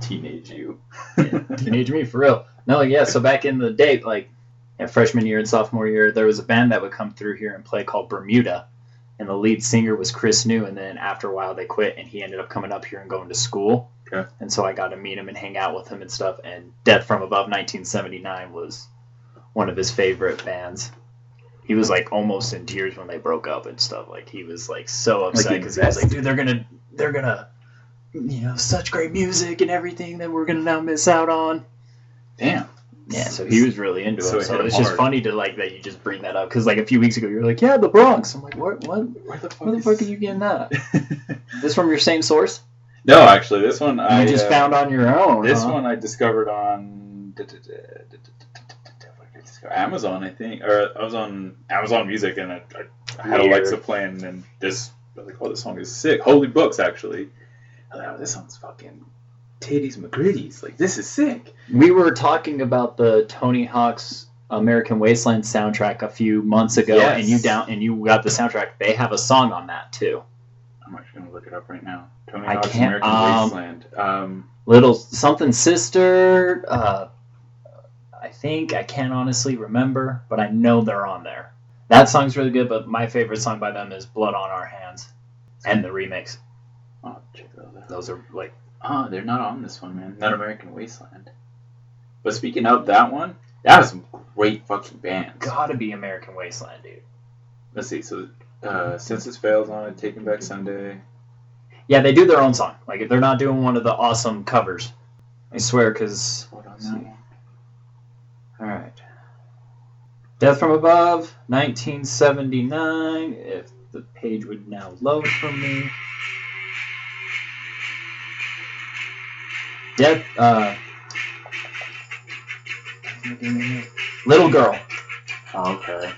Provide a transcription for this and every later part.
Teenage you. Yeah, teenage me, for real. No, yeah, so back in the day, like, at freshman year and sophomore year, there was a band that would come through here and play called Bermuda, and the lead singer was Chris New, and then after a while they quit, and he ended up coming up here and going to school. Okay. And so I got to meet him and hang out with him and stuff, and Death From Above 1979 was one of his favorite bands. He was, like, almost in tears when they broke up and stuff. Like, he was, like, so upset because he was like, dude, they're gonna, you know, such great music and everything that we're gonna now miss out on. Damn. Yeah, so he was really into it. So it's just funny to, like, that you just bring that up. Because, like, a few weeks ago, you were like, yeah, The Bronx. I'm like, what? Where the fuck are you getting that? This from your same source? No, actually, this one I... You just found on your own, This one I discovered on... Amazon, I think. Or I was on Amazon Music, and I had Alexa playing, and this... I was like, oh, this song is sick. Holy Books, actually. I was like, oh, this song's fucking... Titties McGritties, like, this is sick. We were talking about the Tony Hawk's American Wasteland soundtrack a few months ago, yes. and you got the soundtrack. They have a song on that too. I'm actually gonna look it up right now. Tony Hawk's American Wasteland. Little something sister. I think I can't honestly remember, but I know they're on there. That song's really good, but my favorite song by them is "Blood on Our Hands," and the remix. Oh, check those out. Those are like. Oh, they're not on this one, man. Not American Wasteland. But speaking of that one, that is some great fucking bands. Gotta be American Wasteland, dude. Let's see. So, Census Fails on it, Taking Back Sunday. Yeah, they do their own song. Like, if they're not doing one of the awesome covers, I swear, because... Hold on now. Alright. Death From Above, 1979. If the page would now load for me... Little Girl. Oh, okay.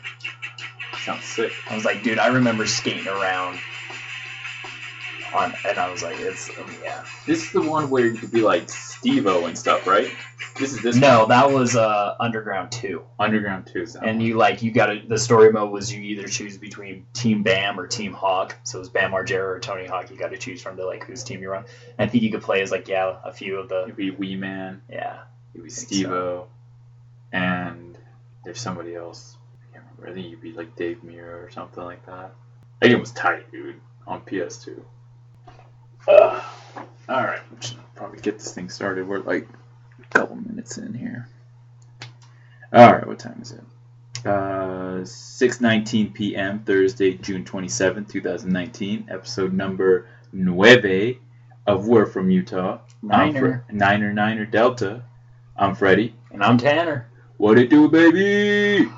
Sounds sick. I was like, dude, I remember skating around on, and I was like, it's, yeah. This is the one where you could be like Steve-O and stuff, right? No, that was Underground 2. Underground 2 is that one. The story mode was you either choose between Team Bam or Team Hawk. So it was Bam Margera or Tony Hawk. You got to choose from to, like, whose team you're on. And I think you could play as, like, yeah, a few of the... You'd be Wee Man. Yeah. You'd be Steve-O. So. And there's somebody else. I can't remember. I think you'd be, like, Dave Mirra or something like that. That game was tight, dude, on PS2. All right. We should probably get this thing started. We're, like... couple minutes in here. All right, what time is it? 6:19 p.m. Thursday, June 27, 2019. Episode number 9 of We're From Utah. Niner Delta. I'm Freddie. And I'm Tanner. What it do, baby?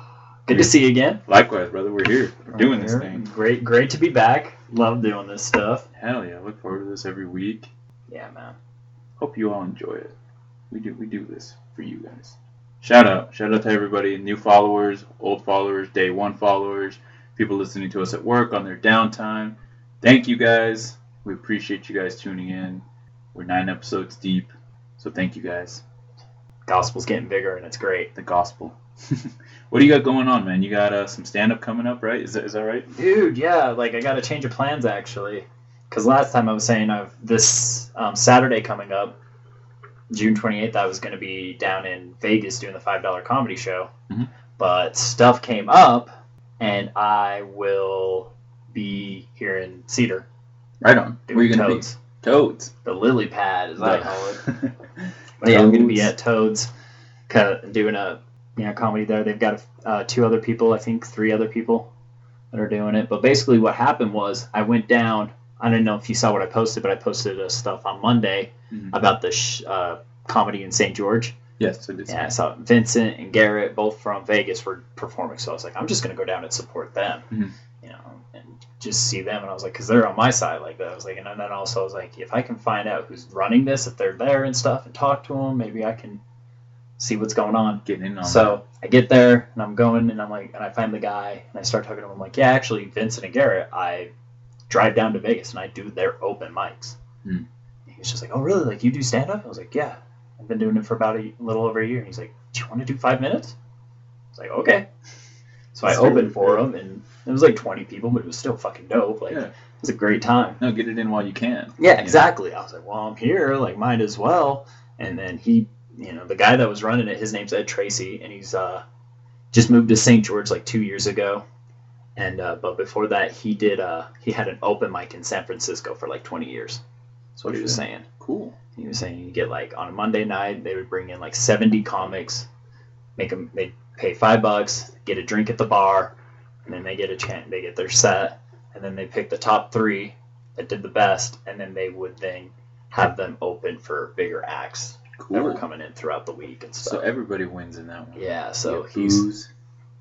Good to see you again. Likewise, brother. We're here. We're doing this thing. Great to be back. Love doing this stuff. Hell yeah. Look forward to this every week. Yeah, man. Hope you all enjoy it. We do this for you guys. Shout out to everybody, new followers, old followers, day one followers, people listening to us at work on their downtime. Thank you guys. We appreciate you guys tuning in. We're 9 episodes deep, so thank you guys. Gospel's getting bigger, and it's great. The gospel. What do you got going on, man? You got some stand-up coming up, right? Is that right? Dude, yeah. Like, I got a change of plans, actually. Because last time I was saying I've this Saturday coming up, June 28th, I was going to be down in Vegas doing the $5 comedy show, mm-hmm. But stuff came up, and I will be here in Cedar. Right on. Where are you going to be? Toads. The lily pad, as I call it. Yeah, I'm going to be at Toads, kind of doing a comedy there. They've got 3 other people that are doing it. But basically what happened was I went down. I don't know if you saw what I posted, but I posted stuff on Monday about the comedy in St. George. Yes, I did. Yeah, I saw Vincent and Garrett, both from Vegas, were performing. So I was like, I'm just going to go down and support them, and just see them. And I was like, because they're on my side like that. I was like, and then also I was like, if I can find out who's running this, if they're there and stuff, and talk to them, maybe I can see what's going on. Getting in on so that. I get there and I'm going and I'm like, and I find the guy and I start talking to him. I'm like, yeah, actually, Vincent and Garrett, I drive down to Vegas and I do their open mics. Mm. He was just like, oh, really? Like, you do stand up? I was like, yeah. I've been doing it for about a little over a year. And he's like, do you want to do 5 minutes? I was like, okay. So I opened for him and it was like 20 people, but it was still fucking dope. Like, was a great time. No, get it in while you can. Yeah, exactly. I was like, well, I'm here, like, might as well. And then he, you know, the guy that was running it, his name's Ed Tracy, and he's just moved to St. George like 2 years ago. And but before that, he did he had an open mic in San Francisco for like 20 years. That's what he was saying. Cool. He was saying you get like on a Monday night, they would bring in like 70 comics, make them they pay $5, get a drink at the bar, and then they get a chance, they get their set, and then they pick the top three that did the best, and then they would then have them open for bigger acts that were coming in throughout the week and stuff. So everybody wins in that one. Yeah. So he's.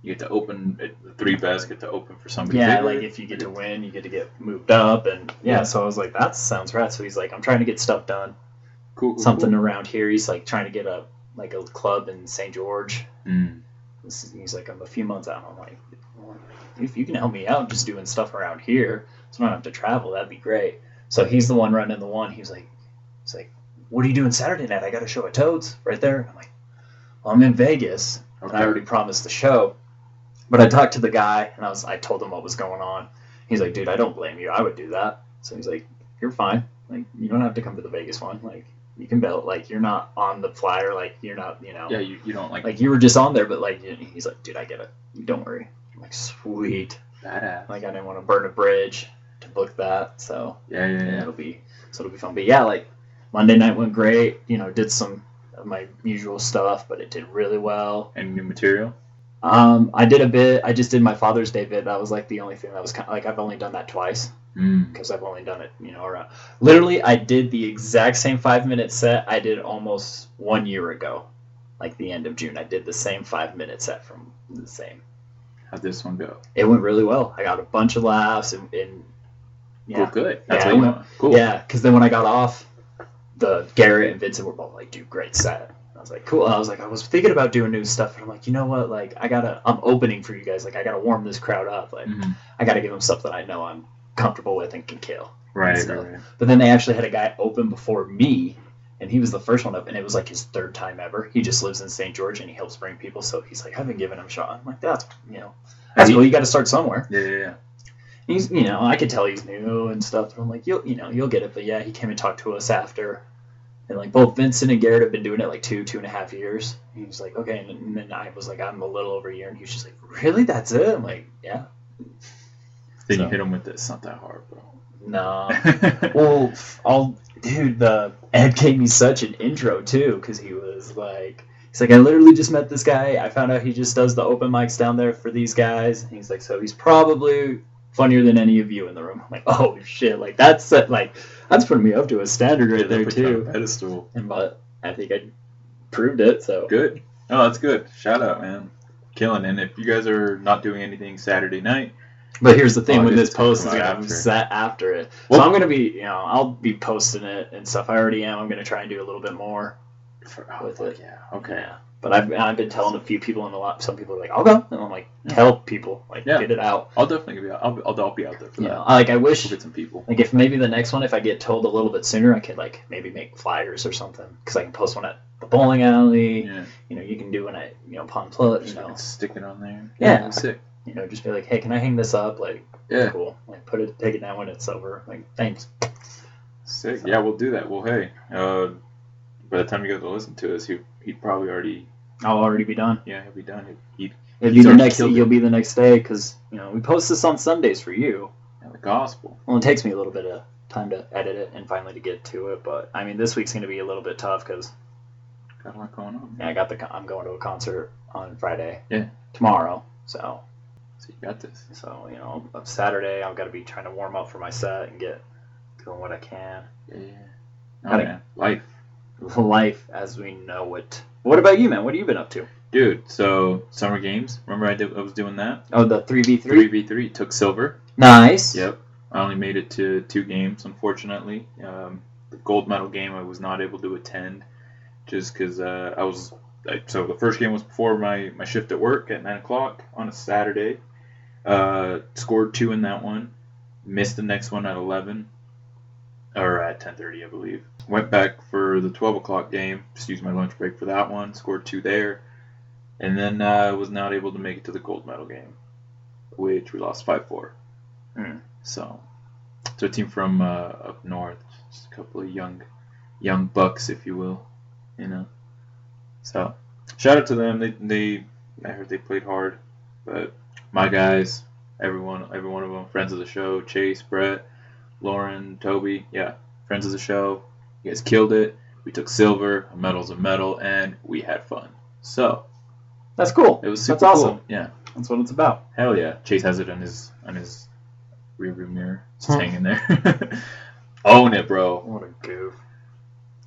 You get to open the three best. Get to open for somebody. Yeah, like if you get to win, you get to get moved up, and yeah. So I was like, that sounds rad. So he's like, I'm trying to get stuff done. Cool. Around here. He's like trying to get a club in St. George. Mm. He's like, I'm a few months out. I'm like, if you can help me out, just doing stuff around here, so I don't have to travel. That'd be great. So he's the one running the one. He's like, what are you doing Saturday night? I got a show at Toads right there. I'm like, well, I'm in Vegas, and I already promised the show. But I talked to the guy, and I told him what was going on. He's like, dude, I don't blame you. I would do that. So he's like, you're fine. Like, you don't have to come to the Vegas one. Like, you can bail. Like, you're not on the flyer. Like, you're not, you know. Yeah, you don't like. Like, you were just on there, but like, he's like, dude, I get it. Don't worry. I'm like, sweet. Badass. Like, I didn't want to burn a bridge to book that. So yeah. It'll be fun. But yeah, like, Monday night went great. You know, did some of my usual stuff, but it did really well. And new material. I did a bit. I just did my Father's Day bit. That was like the only thing that was kind of like, I've only done that twice because I've only done it, you know, around. Literally, I did the exact same 5-minute set I did almost 1 year ago, like the end of June. I did the same 5-minute set from the same. How'd this one go? It went really well. I got a bunch of laughs and yeah, cool, good. That's what you want. Cool. Yeah, because then when I got off, the Garrett and Vincent were both like, "Dude, great set." I was like, cool. I was like, I was thinking about doing new stuff, and I'm like, you know what? Like, I'm opening for you guys. Like, I gotta warm this crowd up. Like, I gotta give them stuff that I know I'm comfortable with and can kill. Right. But then they actually had a guy open before me, and he was the first one up, and it was like his third time ever. He just lives in St. George, and he helps bring people. So he's like, I've been giving him a shot. I'm like, that's cool. You got to start somewhere. Yeah. He's, you know, I could tell he's new and stuff. And I'm like, you'll get it. But yeah, he came and talked to us after. And, like, both Vincent and Garrett have been doing it, like, 2.5 years. He was like, okay. And then I was like, I'm a little over a year. And he was just like, really? That's it? I'm like, yeah. Then you hit him with this. It's not that hard, bro. No. Well, Ed gave me such an intro, too, because he was like, he's like, I literally just met this guy. I found out he just does the open mics down there for these guys. And he's like, so he's probably funnier than any of you in the room. I'm like, oh, shit. Like, that's putting me up to a standard right there, too. Pedestal. But I think I proved it, so. Good. Oh, that's good. Shout out, man. Killing. And if you guys are not doing anything Saturday night. But here's the thing, when this post is going to be set after it. Well, so I'm going to be, you know, I'll be posting it and stuff. I already am. I'm going to try and do a little bit more with it. Yeah, okay. Yeah. But I've been telling a few people, and some people are like, I'll go. And I'm like, tell people, like, get it out. I'll definitely be out. I'll be out there for that. Like, I wish. We'll get some people. Like, if maybe the next one, if I get told a little bit sooner, I could, like, maybe make flyers or something. Because I can post one at the bowling alley. Yeah. You know, you can do one at, you know, Pond Club, you know. Stick it on there. Yeah. Sick. You know, just be like, hey, can I hang this up? Like, cool. Like, take it down when it's over. Like, thanks. Sick. So, yeah, we'll do that. Well, hey, by the time you guys will listen to us, he'd probably already. I'll already be done. Yeah, he'll be done. You'll be the next day, because you know we post this on Sundays for you. And the gospel. Well, it takes me a little bit of time to edit it and finally to get to it, but I mean this week's going to be a little bit tough because. Got a lot going on. Yeah, I'm going to a concert on Friday. Yeah. Tomorrow, so. So you got this. So you know, on Saturday I've got to be trying to warm up for my set and get doing what I can. Yeah. Oh, man. Life as we know it. What about you, man? What have you been up to? Dude, so summer games. Remember I was doing that? Oh, the 3v3? 3v3. Took silver. Nice. Yep. I only made it to 2 games, unfortunately. The gold medal game I was not able to attend just because so the first game was before my shift at work at 9 o'clock on a Saturday. Scored 2 in that one. Missed the next one at 11. Or at 10:30, I believe. Went back for the 12 o'clock game. Just used my lunch break for that one. Scored 2 there. And then I was not able to make it to the gold medal game, which we lost 5-4. So to a team from up north, just a couple of young bucks, if you will, you know. So shout out to them. They I heard they played hard, but my guys, every one of them, friends of the show, Chase, Brett, Lauren, Toby, yeah, friends of the show. You guys killed it. We took silver. A medal's a medal, and we had fun. So that's cool. It was super cool. That's awesome. Yeah, that's what it's about. Hell yeah. Chase has it on his rearview mirror. It's hanging there. Own it, bro. What a goof.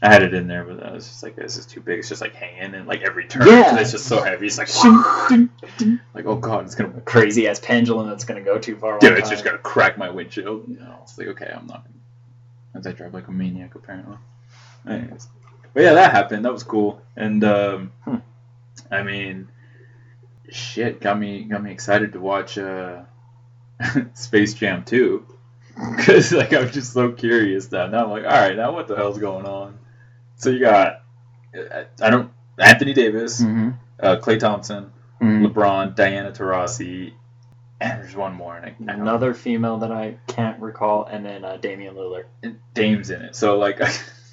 I had it in there, but I was just like, this is too big. It's just like hanging in like every turn. Yeah. It's just so heavy. It's like, like, oh god, it's gonna be a crazy ass pendulum that's gonna go too far. Dude, it's just gonna crack my windshield. No, it's like, okay, I'm not. As I drive like a maniac, apparently. Anyways, but yeah, that happened. That was cool, and I mean, shit, got me excited to watch Space Jam 2, because like I was just so curious that now I'm like, all right, now what the hell's going on? So you got, Anthony Davis, mm-hmm. Klay Thompson, mm-hmm. LeBron, Diana Taurasi, and there's one more. And another female that I can't recall, and then Damian Lillard. And Dame's in it. So, like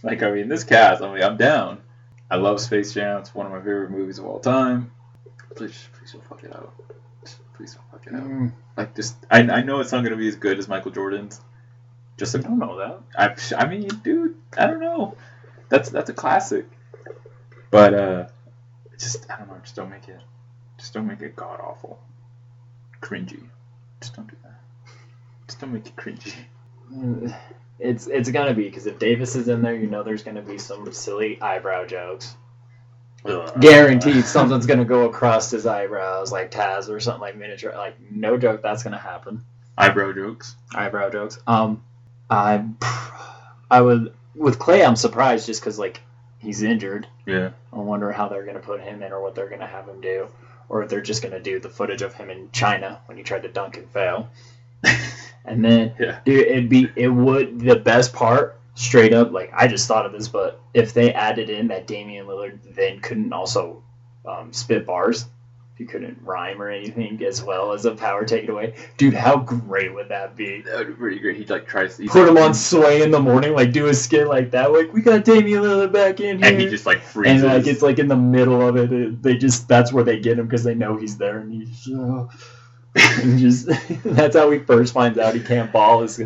I mean, this cast, I mean, I'm down. I love Space Jam. It's one of my favorite movies of all time. Please don't fuck it up. Please don't fuck it up. Like, just, I know it's not going to be as good as Michael Jordan's. Just like, I don't know that. I mean, dude, I don't know. That's a classic, but just I don't know. Just don't make it god awful, cringy. Just don't do that. Just don't make it cringy. It's gonna be, because if Davis is in there, you know there's gonna be some silly eyebrow jokes. Guaranteed, something's gonna go across his eyebrows like Taz or something, like miniature. Like, no joke, that's gonna happen. Eyebrow jokes. I would. With Klay, I'm surprised just because, like, he's injured. Yeah. I wonder how they're going to put him in or what they're going to have him do. Or if they're just going to do the footage of him in China when he tried to dunk and fail. And then, yeah. Dude, the best part, straight up, like, I just thought of this, but if they added in that Damian Lillard then couldn't also spit bars, he couldn't rhyme or anything, as well as a power takeaway. Dude, how great would that be? That would be pretty great. He like tries to put him on Sway in the morning, like do a skit like that. Like, we got Damian Lillard back in here, and he just like freezes. And like it's like in the middle of it, they just that's where they get him because they know he's there, and he's just that's how he first finds out he can't ball. Is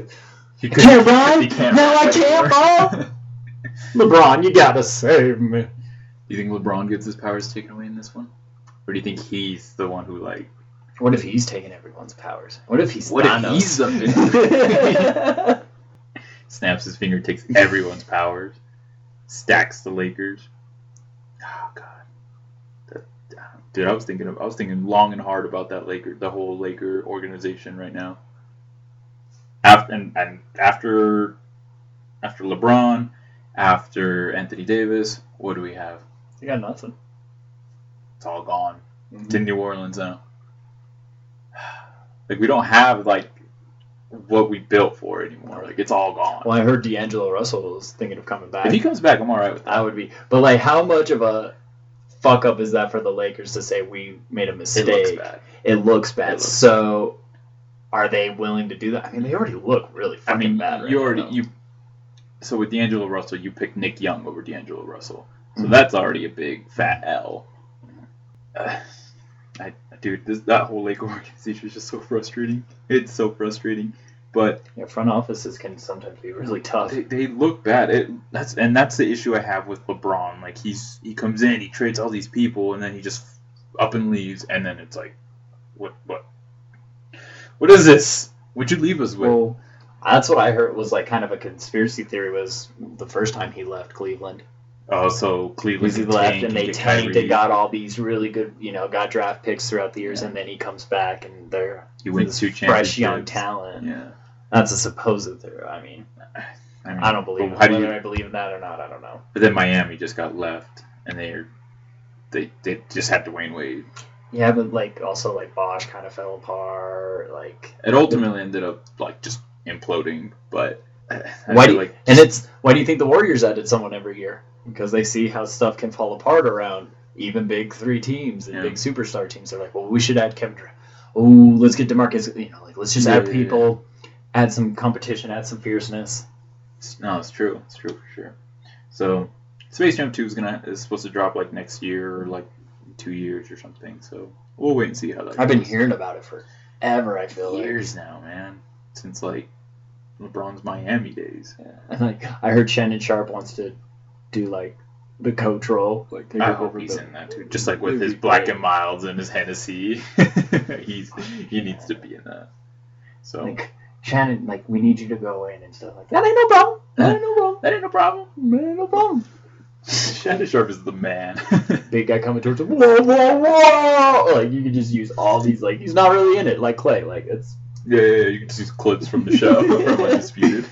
he can't rhyme? No, I can't ball. LeBron, you gotta save me. Do you think LeBron gets his powers taken away in this one? Or do you think he's the one who, like... What if he's taking everyone's powers? What if he's snaps his finger, takes everyone's powers, stacks the Lakers. Oh, God. Dude, I was thinking long and hard about that Laker, the whole Laker organization right now. After LeBron, after Anthony Davis, what do we have? You got nothing. All gone. Mm-hmm. It's in New Orleans now. Like, we don't have like what we built for it anymore. Like, it's all gone. Well, I heard D'Angelo Russell is thinking of coming back. If he comes back, I'm all right with that. I would be, but like, how much of a fuck up is that for the Lakers to say we made a mistake? It looks bad. So, are they willing to do that? I mean, they already look really fucking bad. Right, you already. So with D'Angelo Russell, you pick Nick Young over D'Angelo Russell. So that's already a big fat L. That whole Lake organization is just so frustrating. It's so frustrating, but yeah, front offices can sometimes be really tough. They look bad. That's the issue I have with LeBron. Like, he comes in, he trades all these people, and then he just up and leaves. And then it's like, what is this? What'd you leave us with? Well, that's what I heard was like kind of a conspiracy theory. Was the first time he left Cleveland. Oh, so Cleveland left, and they tanked. They got all these really good, got draft picks throughout the years, yeah. And then he comes back, and they're fresh young talent. Yeah, that's a supposed theory. I mean, I don't believe it. Whether I believe in that or not, I don't know. But then Miami just got left, and they just had Dwayne Wade. Yeah, but like also like Bosch kind of fell apart. Like, it ultimately ended up like just imploding. But why do you think the Warriors added someone every year? Because they see how stuff can fall apart around even big three teams and big superstar teams. They're like, well, we should add Kevin Durant. Oh, let's get DeMarcus. Let's just add people. add some competition, add some fierceness. No, it's true. It's true for sure. So Space Jam 2 is supposed to drop like next year or like 2 years or something. So we'll wait and see how that goes. I've been hearing about it forever, I feel like. Years now, man. Since like LeBron's Miami days. Yeah. Like, I heard Shannon Sharp wants to do like the coach role. Like, I hope he's in that too. Just like with his Black and Milds and his Hennessy. He needs to be in that. So like, Shannon, like, we need you to go in and stuff like that. That ain't no problem. That ain't no problem. Shannon Sharp is the man. Big guy coming towards him. Whoa, whoa, whoa! Like, you can just use all these, like, he's not really in it, like Clay. Like, it's... Yeah, you can just use clips from the show. From, like, Disputed.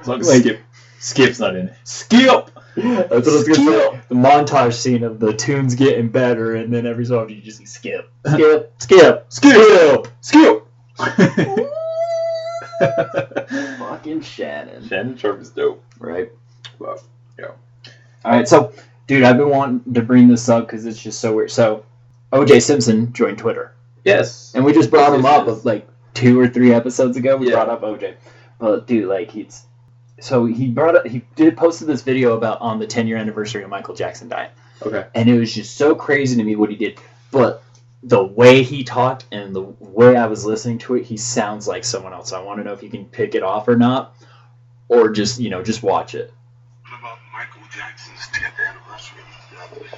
As long as like, Skip's not in it. Skip! That's what I was going to say. The montage scene of the tunes getting better, and then every so often you just see Skip. Skip! Skip! Skip! Skip! Fucking Shannon. Shannon Sharp is dope. Right? Wow. Yeah. Alright, so, dude, I've been wanting to bring this up because it's just so weird. So, O.J. Simpson joined Twitter. Yes. And we just brought him up like 2 or 3 episodes ago. We brought up O.J. But, dude, like, he's... So, he posted this video about on the 10-year anniversary of Michael Jackson dying. Okay. And it was just so crazy to me what he did. But... the way he talked and the way I was listening to it, he sounds like someone else. I want to know if you can pick it off or not, or just, you know, just watch it. What about Michael Jackson's 10th anniversary?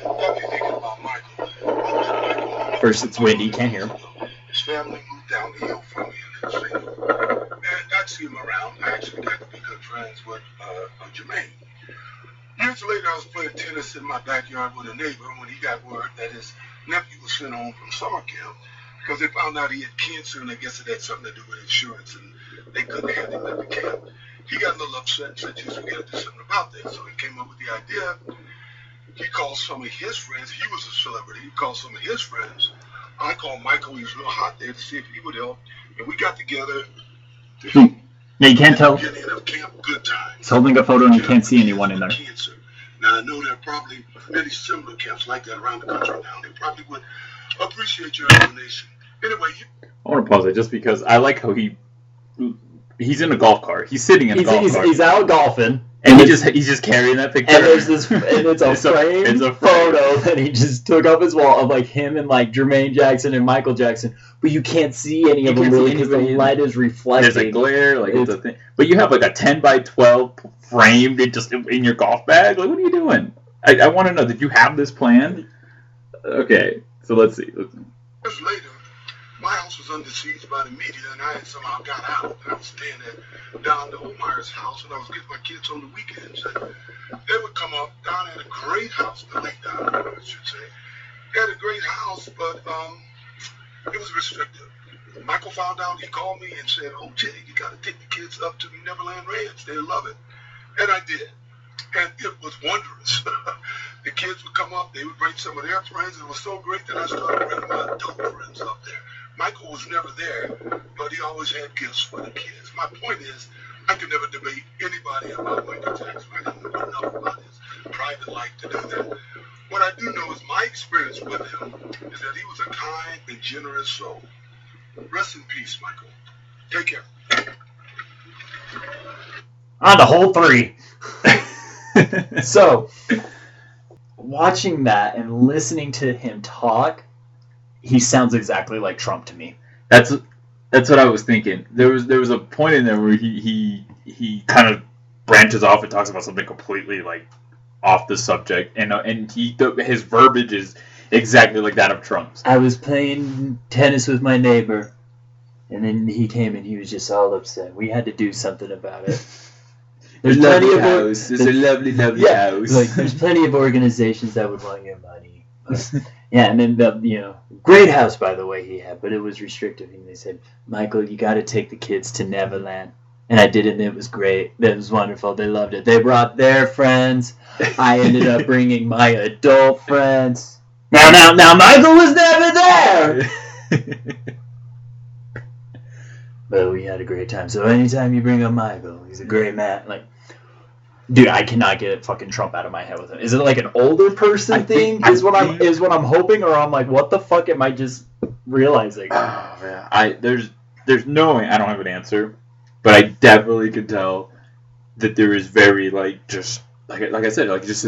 What do you think about Michael? First, it's windy. You can't hear him. His family moved down the hill from me in the city. I see him around. I actually got to be good friends with Jermaine. Years later, I was playing tennis in my backyard with a neighbor when he got word that his nephew was sent home from summer camp because they found out he had cancer, and I guess it had something to do with insurance, and they couldn't have him at the camp. He got a little upset and said, "Houston, we got to do something about that." So he came up with the idea. He called some of his friends. He was a celebrity. He called some of his friends. I called Michael. He was real hot there to see if he would help, and we got together. Now you can't tell. He's holding a photo, and you can't see anyone in there. Now, I know there are probably many similar camps like that around the country now. They probably would appreciate your explanation. Anyway, I want to pause it just because I like how he's in a golf cart. He's sitting in a golf cart. He's out golfing. And he's just carrying that picture. And there's this, and it's a frame photo that he just took off his wall of like him and like Jermaine Jackson and Michael Jackson, but you can't see any of them really because the light is reflecting. There's a glare, like it's a thing. But you have like a 10 by 12 framed just in your golf bag. Like, what are you doing? I want to know. Did you have this planned? Okay, so let's see. Years later, my house was under siege by the media, and I had somehow got out. I was staying at Don Omar's house, and I was getting my kids on the weekends. And they would come up. Don had a great house, the late Don, I should say. He had a great house, but it was restrictive. Michael found out. He called me and said, "O.J., you got to take the kids up to the Neverland Ranch. They love it." And I did. And it was wondrous. The kids would come up. They would bring some of their friends. It was so great that I started bringing my adult friends up there. Michael was never there, but he always had gifts for the kids. My point is, I could never debate anybody about Michael Jackson. I didn't know enough about his private life to do that. What I do know is my experience with him is that he was a kind and generous soul. Rest in peace, Michael. Take care. On to hole 3. So, watching that and listening to him talk, he sounds exactly like Trump to me. That's what I was thinking. There was a point in there where he kind of branches off and talks about something completely like off the subject, and his verbiage is exactly like that of Trump's. I was playing tennis with my neighbor, and then he came and he was just all upset. We had to do something about it. There's plenty of house. It's a lovely house. Like, there's plenty of organizations that would want your money. Yeah, and then great house, by the way, he had, but it was restrictive. And they said, "Michael, you got to take the kids to Neverland." And I did it, and it was great. It was wonderful. They loved it. They brought their friends. I ended up bringing my adult friends. Now, Michael was never there. But we had a great time. So anytime you bring up Michael, he's a great man. Like, dude, I cannot get fucking Trump out of my head with him. Is it like an older person thing? Is what I'm hoping, or I'm like, what the fuck am I just realizing? Oh man, there's there's no way, I don't have an answer, but I definitely could tell that there is very, like, just, like I said, like, just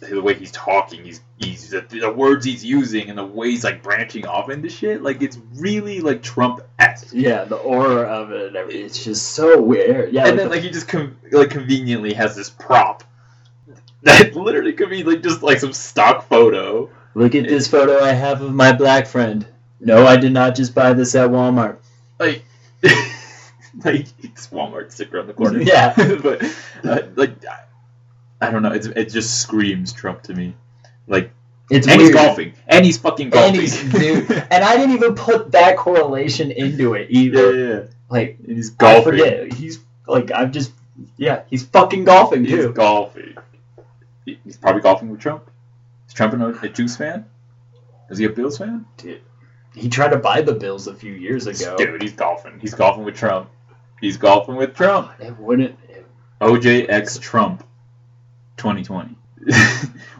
the way he's talking, he's the words he's using, and the way he's, like, branching off into shit, like, it's really, like, Trump-esque. Yeah, the aura of it and everything, it's just so weird. Yeah, and like, then, like, he just, conveniently has this prop that literally could be, like, just, like, some stock photo. Look at this photo I have of my black friend. No, I did not just buy this at Walmart. Like, like, it's Walmart sticker on the corner. Yeah. But, like, I don't know. It just screams Trump to me. Like, it's and weird. He's golfing. And he's fucking golfing. And he's new. And I didn't even put that correlation into it either. Yeah. Like, and he's golfing. I forget. He's, like, I'm just, yeah, he's fucking golfing, too. He's golfing. He's probably golfing with Trump. Is Trump a Juice fan? Is he a Bills fan? Dude. He tried to buy the Bills a few years ago. Dude, he's golfing. He's golfing with Trump. He's golfing with Trump. It wouldn't. OJX Trump 2020.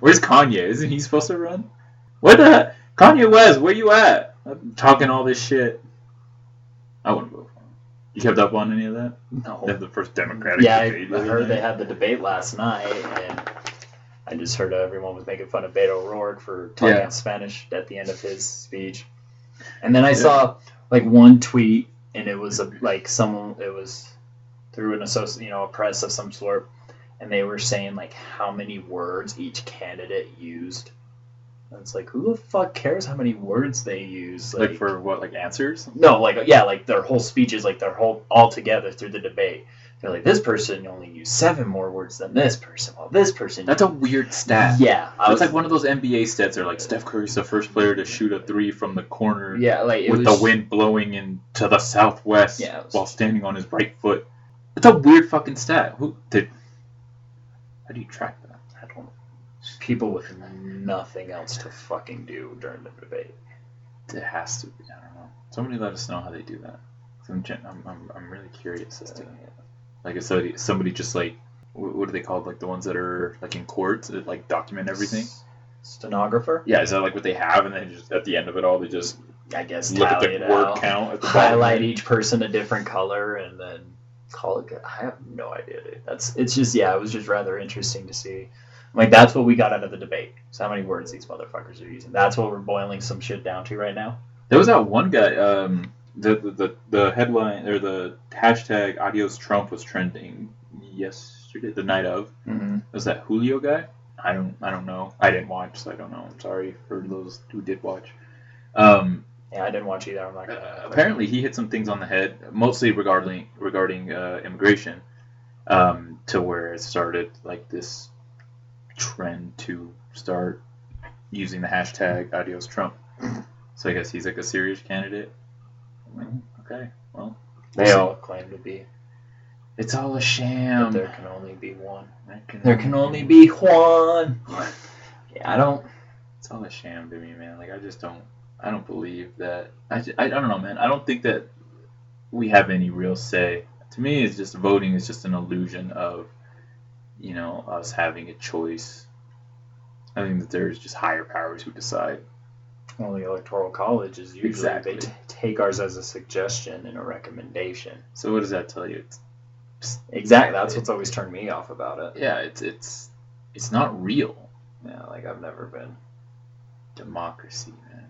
Where's Kanye? Isn't he supposed to run? What the? Kanye West, where you at? I'm talking all this shit. I wouldn't vote for him. You kept up on any of that? No. They have the first Democratic debate. Yeah, I heard they had the debate last night, and I just heard everyone was making fun of Beto O'Rourke for talking in Spanish at the end of his speech. And then I saw, like, one tweet, and it was, like, someone, it was through an associate, you know, a press of some sort, and they were saying, like, how many words each candidate used. And it's like, who the fuck cares how many words they use? Like for what, like, answers? No, like, yeah, like, their whole speeches, like, their whole, all together through the debate. They're like, this person only used 7 more words than this person. Well, this person... That's a weird stat. Yeah. It's like one of those NBA stats that are like, Steph Curry's the first player to shoot a 3 from the corner with the wind blowing into the southwest while standing on his right foot. That's a weird fucking stat. How do you track that? I don't know. People with nothing else to fucking do during the debate. It has to be. I don't know. Somebody let us know how they do that. I'm really curious as to that. Like, if somebody just, like, what are they called? Like, the ones that are, like, in courts that, like, document everything? Stenographer? Yeah, is that, like, what they have? And then just, at the end of it all, they just, I guess, look at the word count at the bottom. Highlight each person a different color and then call it good. I have no idea, dude. It's just, yeah, it was just rather interesting to see. I'm like, that's what we got out of the debate. So how many words these motherfuckers are using. That's what we're boiling some shit down to right now. There was that one guy, The headline or the hashtag Adios Trump was trending yesterday, the night of. Mm-hmm. Was that Julio guy? I don't know. I didn't watch, so I don't know. I'm sorry for those who did watch. Yeah, I didn't watch either. I'm not gonna apparently, he hit some things on the head, mostly regarding immigration, to where it started like this trend to start using the hashtag Adios Trump. So I guess he's like a serious candidate. Okay, well, they all claim to be. It's all a sham. But there can only be one. There can only be one. Yeah, I don't. It's all a sham to me, man. Like, I just don't. I don't believe that. I don't know, man. I don't think that we have any real say. To me, it's just voting is just an illusion of, you know, us having a choice. I think that there's just higher powers who decide. Well, the Electoral College is usually they take ours as a suggestion and a recommendation. So what does that tell you? That's what's always turned me off about it. Yeah, it's not real. Yeah, like I've never been. Democracy, man.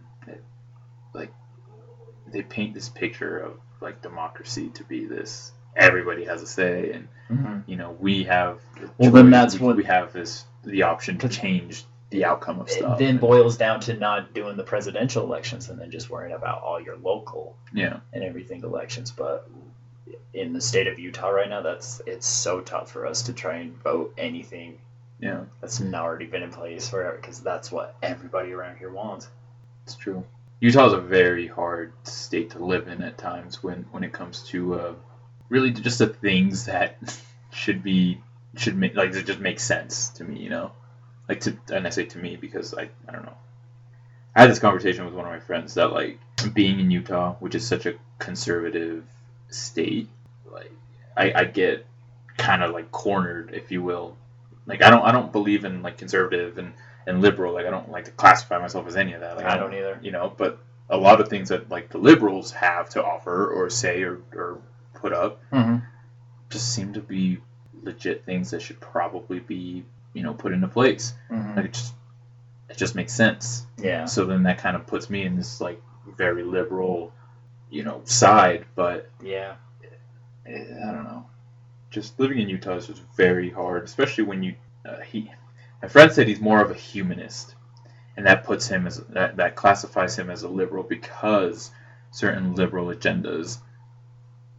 They paint this picture of like democracy to be this. Everybody has a say, and mm-hmm. you know we have. We have the option to change. The outcome of stuff. It then boils down to not doing the presidential elections and then just worrying about all your local and everything elections. But in the state of Utah right now, it's so tough for us to try and vote anything that's not already been in place forever because that's what everybody around here wants. It's true. Utah is a very hard state to live in at times when it comes to really just the things that should make like it just makes sense to me, you know. Like and I say to me because I don't know. I had this conversation with one of my friends that like being in Utah, which is such a conservative state, like I get kind of like cornered, if you will. Like I don't believe in like conservative and liberal. Like I don't like to classify myself as any of that. Like I don't either. You know, but a lot of things that like the liberals have to offer or say or put up just seem to be legit things that should probably be, you know, put into place. Like it just makes sense. Yeah. So then that kind of puts me in this like very liberal, you know, side. But yeah, I don't know. Just living in Utah is just very hard, especially when you my friend said he's more of a humanist, and that puts him as that classifies him as a liberal because certain liberal agendas,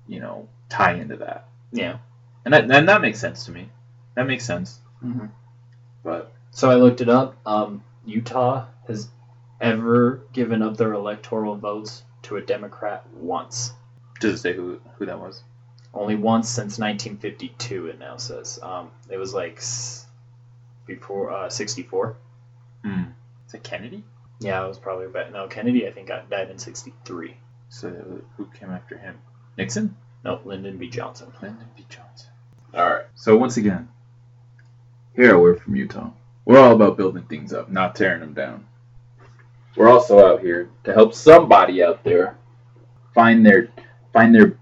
you know, tie into that. Yeah. And that makes sense to me. That makes sense. Mm-hmm. But so I looked it up. Utah has ever given up their electoral votes to a Democrat once. Does it say who that was? Only once since 1952, it now says. It was like before 64. Is it Kennedy? Yeah, it was probably about... No, Kennedy, I think, died in 63. So who came after him? Nixon? No, Lyndon B. Johnson. Lyndon B. Johnson. All right. So once again, here at We're From Utah, we're all about building things up, not tearing them down. We're also out here to help somebody out there find their boo,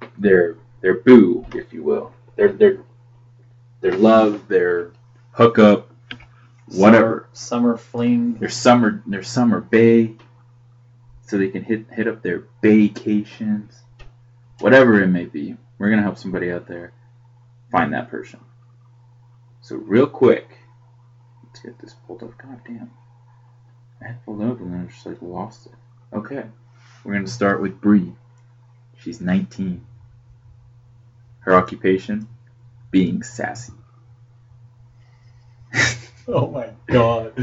if you will, their love, their hookup, whatever, summer fling, their summer bay, so they can hit up their vacations, whatever it may be. We're gonna help somebody out there find that person. So real quick, let's get this pulled up. God damn, I had pulled up and then I just like lost it. Okay, we're gonna start with Bree. She's 19. Her occupation, being sassy. Oh my God.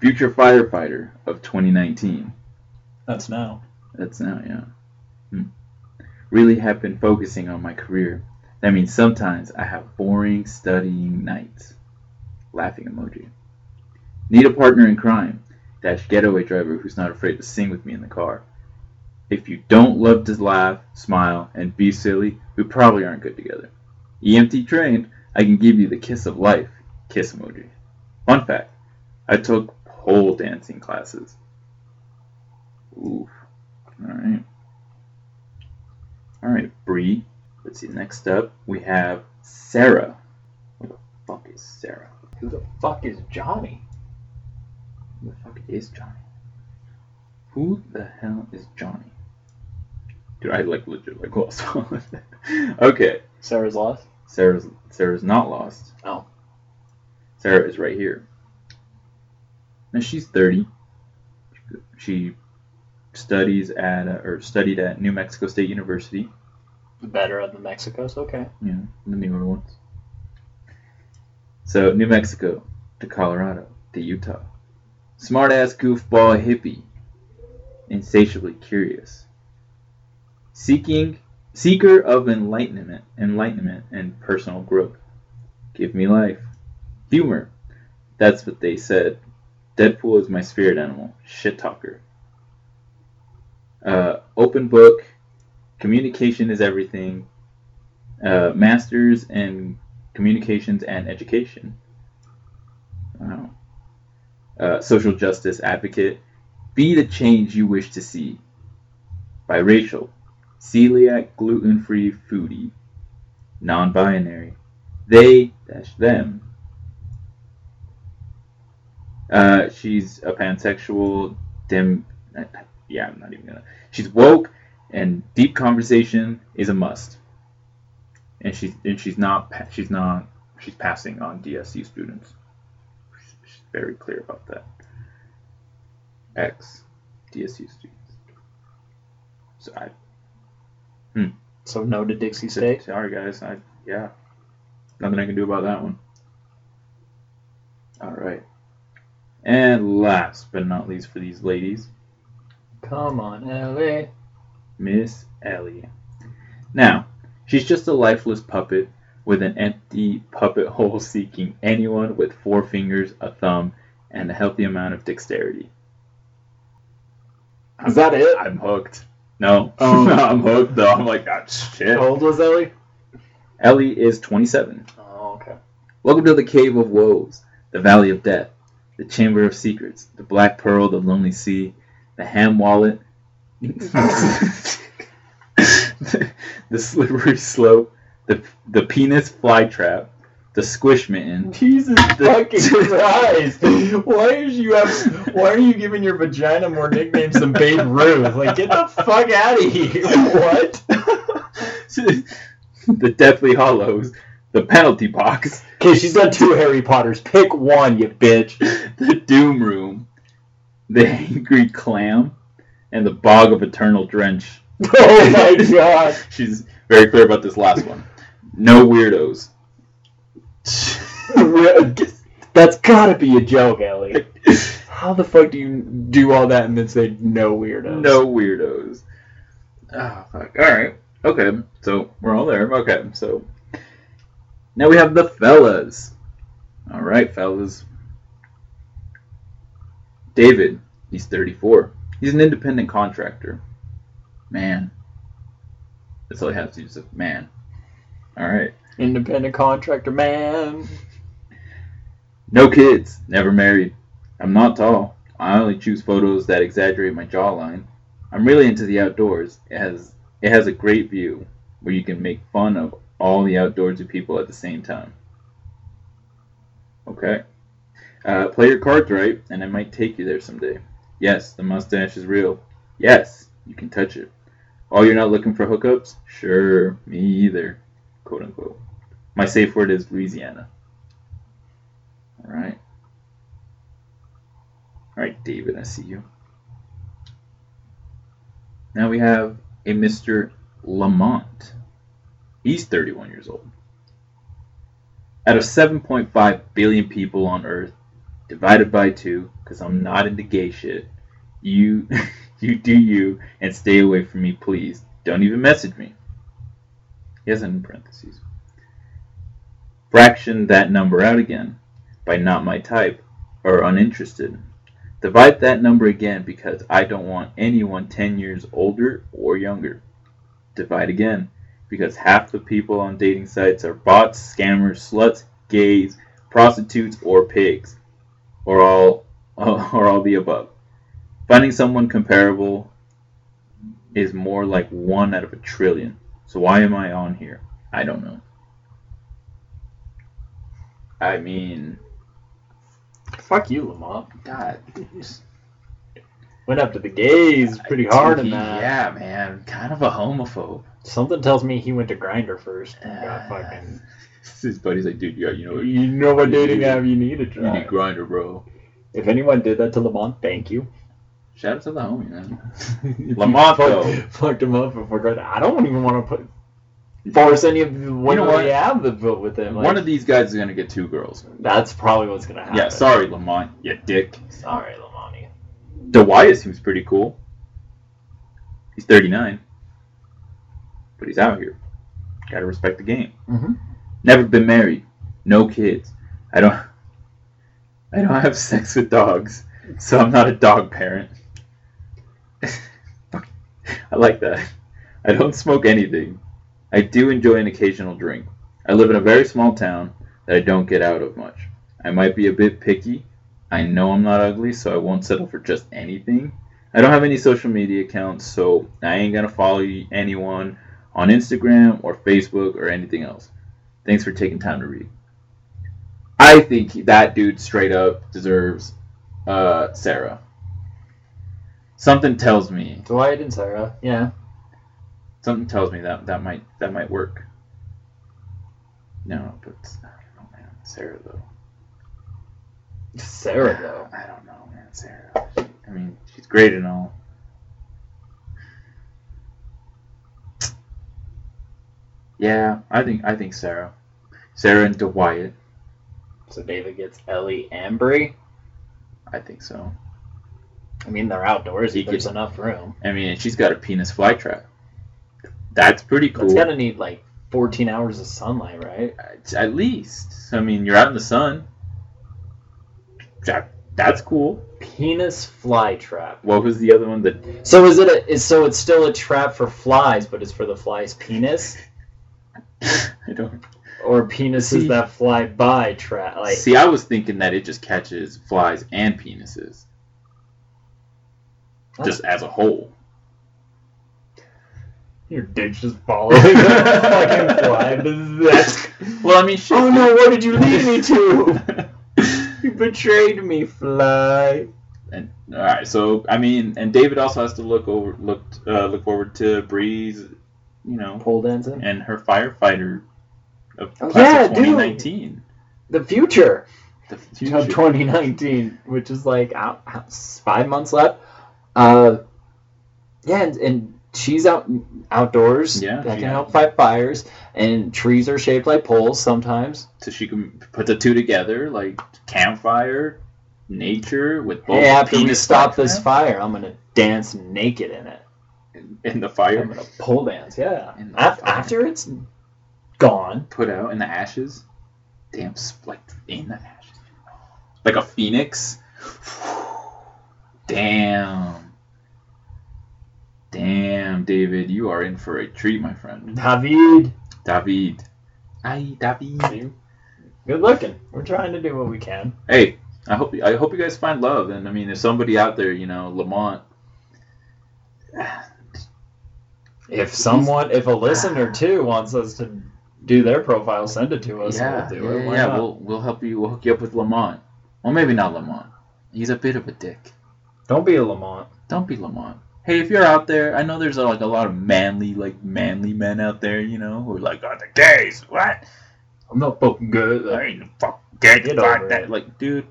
Future firefighter of 2019. That's now, yeah. Really have been focusing on my career. That means sometimes I have boring studying nights. Laughing emoji. Need a partner in crime. Dash getaway driver who's not afraid to sing with me in the car. If you don't love to laugh, smile, and be silly, we probably aren't good together. EMT trained, I can give you the kiss of life. Kiss emoji. Fun fact, I took pole dancing classes. Oof. All right, Bree. Let's see, next up, we have Sarah. Who the fuck is Sarah? Who the fuck is Johnny? Who the fuck is Johnny? Who the hell is Johnny? Dude, I legit lost all of that. Okay. Sarah's lost? Sarah's not lost. Oh. Sarah is right here. Now she's 30. She studied at New Mexico State University. The better of the Mexicos, okay. Yeah, the newer ones. So New Mexico to Colorado to Utah. Smart ass goofball hippie. Insatiably curious. Seeker of enlightenment and personal growth. Give me life. Humor. That's what they said. Deadpool is my spirit animal. Shit talker. Open book. Communication is everything. Masters in communications and education. Wow. Social justice advocate. Be the change you wish to see. Biracial. Celiac, gluten-free, foodie, non-binary, they-them. She's a pansexual, she's woke, and deep conversation is a must. And she's passing on DSC students. She's very clear about that. DSC students. So So no to Dixie State? Sorry, guys. Nothing I can do about that one. All right. And last but not least for these ladies. Come on, Ellie. Miss Ellie. Now, she's just a lifeless puppet with an empty puppet hole seeking anyone with four fingers, a thumb, and a healthy amount of dexterity. Is that it? I'm hooked. No, I'm hooked though. I'm like, ah, shit. How old was Ellie? Ellie is 27. Oh, okay. Welcome to the Cave of Woes, the Valley of Death, the Chamber of Secrets, the Black Pearl, the Lonely Sea, the Ham Wallet, The slippery slope, the penis fly trap, the squish mitten. Jesus fucking Christ! Why are you giving your vagina more nicknames than Babe Ruth? Like, get the fuck out of here! What? The Deathly Hollows, the penalty box. Okay, she's done two Harry Potters. Pick one, you bitch. The Doom Room, the Angry Clam, and the Bog of Eternal Drench. Oh my God! She's very clear about this last one. No weirdos. That's gotta be a joke, Ellie. How the fuck do you do all that and then say no weirdos? No weirdos. Oh, fuck. Alright. Okay. So, we're all there. Okay. So, now we have the fellas. Alright, fellas. David. He's 34. He's an independent contractor. Man. That's all he has to do is a man. Alright. Independent contractor, man. No kids. Never married. I'm not tall. I only choose photos that exaggerate my jawline. I'm really into the outdoors. It has a great view where you can make fun of all the outdoorsy people at the same time. Okay. Play your cards right, and I might take you there someday. Yes, the mustache is real. Yes, you can touch it. Oh, you're not looking for hookups? Sure, me either. Quote unquote. My safe word is Louisiana. Alright. Alright, David, I see you. Now we have a Mr. Lamont. He's 31 years old. Out of 7.5 billion people on Earth, divided by 2, because I'm not into gay shit, you do you and stay away from me, please. Don't even message me. He has it in parentheses. Fraction that number out again by not my type or uninterested. Divide that number again because I don't want anyone 10 years older or younger. Divide again because half the people on dating sites are bots, scammers, sluts, gays, prostitutes, or pigs, or all the above. Finding someone comparable is more like 1 out of a trillion. So why am I on here? I don't know. I mean... Fuck you, Lamont. God. Went up to the gays pretty hard in that. Yeah, man. Kind of a homophobe. Something tells me he went to Grindr first. Got fucking... His buddy's like, dude, yeah, you know what dating app you need to try. You need Grindr, bro. If anyone did that to Lamont, thank you. Shout out to the homie, man. Lamont, fucked him up before Grindr. I don't even want to force any of the women we have that vote with him. Like, one of these guys is going to get 2 girls. That's probably what's going to happen. Yeah, sorry, Lamont, you dick. Sorry, Lamonti. Dewyatt seems pretty cool. He's 39. But he's out here. Got to respect the game. Mm-hmm. Never been married. No kids. I don't have sex with dogs, so I'm not a dog parent. I like that. I don't smoke anything. I do enjoy an occasional drink. I live in a very small town that I don't get out of much. I might be a bit picky. I know I'm not ugly, so I won't settle for just anything. I don't have any social media accounts, so I ain't gonna follow anyone on Instagram or Facebook or anything else. Thanks for taking time to read. I think that dude straight up deserves Sarah. Something tells me. Dwight and Sarah, yeah. Something tells me that might work. No, but I don't know, man. Sarah though. Sarah though. I don't know, man. Sarah. I mean, she's great and all. Yeah, I think Sarah. Sarah and Dwight. So David gets Ellie and Bree. I think so. I mean, they're outdoors. There's enough room. I mean, she's got a penis flytrap. That's pretty cool. It's gotta need like 14 hours of sunlight, right? At least. I mean, you're out in the sun. That's cool. Penis fly trap. What was the other one? That? So is it so it's still a trap for flies, but it's for the fly's penis? I don't. Or penises that fly by trap. Like, see, I was thinking that it just catches flies and penises, just as a whole. Your dick's just balling. Fucking flying to that. Well, I mean, shit. Oh no, what did you lead me to? You betrayed me, fly. And, all right, so I mean, and David also has to look forward to Bree's, you know, pole dancing and her firefighter of class of 2019. Dude. The future of 2019, which is like 5 months left. Yeah, and she's outdoors. Yeah, that can help fight fires. And trees are shaped like poles sometimes, so she can put the two together, like campfire. Nature with both. Hey, after we stop this fire, I'm gonna dance naked in it. In the fire? I'm gonna pole dance, yeah. After it's gone, put out in the ashes. Damn, like in the ashes, like a phoenix. Damn, David, you are in for a treat, my friend. David, hi, David. Good looking. We're trying to do what we can. Hey. I hope you guys find love, and I mean, if somebody out there, you know, Lamont. If a listener too wants us to do their profile, send it to us. Yeah, and we'll do it. Why not? We'll help you. We'll hook you up with Lamont. Well, maybe not Lamont. He's a bit of a dick. Don't be Lamont. Hey, if you're out there, I know there's like a lot of manly men out there, you know, who are like, oh, the gays. What? I'm not fucking good. I ain't fucking gay. Get over that. Like, dude.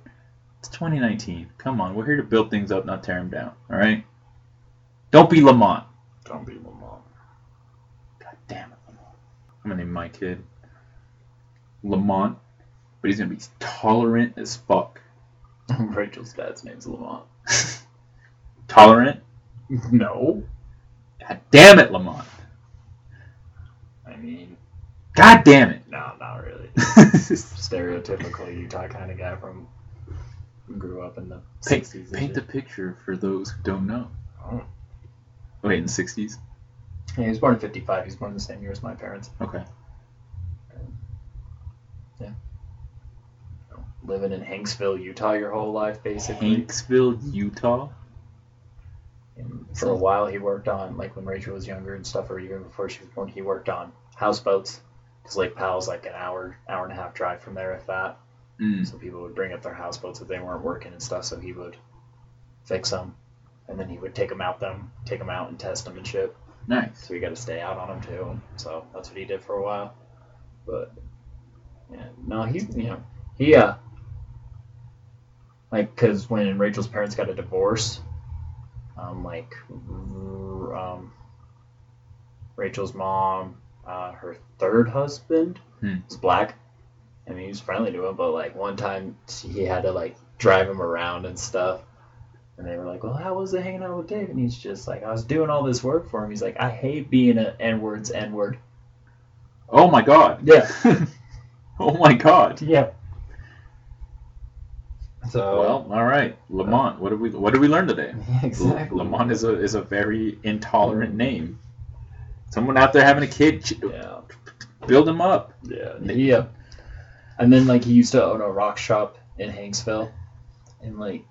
It's 2019. Come on. We're here to build things up, not tear them down. All right? Don't be Lamont. God damn it, Lamont. I'm going to name my kid Lamont, but he's going to be tolerant as fuck. Rachel's dad's name's Lamont. Tolerant? No. God damn it, Lamont. I mean... God damn it. No, not really. Stereotypical Utah kind of guy from... grew up in the 60s. Paint the picture for those who don't know. Oh. Wait, in the 60s? Yeah, he was born in 55. He was born the same year as my parents. Okay. Yeah. Living in Hanksville, Utah your whole life, basically. Hanksville, Utah? And for a while he worked on, like when Rachel was younger and stuff, or even before she was born, he worked on houseboats. Because Lake Powell's like an hour and a half drive from there, if that. So people would bring up their houseboats if they weren't working and stuff, so he would fix them, and then he would take them out and test them and shit. Nice. So you got to stay out on them too, so that's what he did for a while. But yeah, no, he because when Rachel's parents got a divorce, Rachel's mom, her third husband was black. I mean, he was friendly to him, but, like, one time he had to, like, drive him around and stuff. And they were like, well, how was it hanging out with Dave? And he's just like, I was doing all this work for him. He's like, I hate being an N-word's N-word. Oh, my God. Yeah. Oh, my God. Yeah. So. Well, all right. Lamont, what did we learn today? Exactly. Lamont is a very intolerant name. Someone out there having a kid, build him up. Yeah. Yeah. And then, like, he used to own a rock shop in Hanksville, and, like,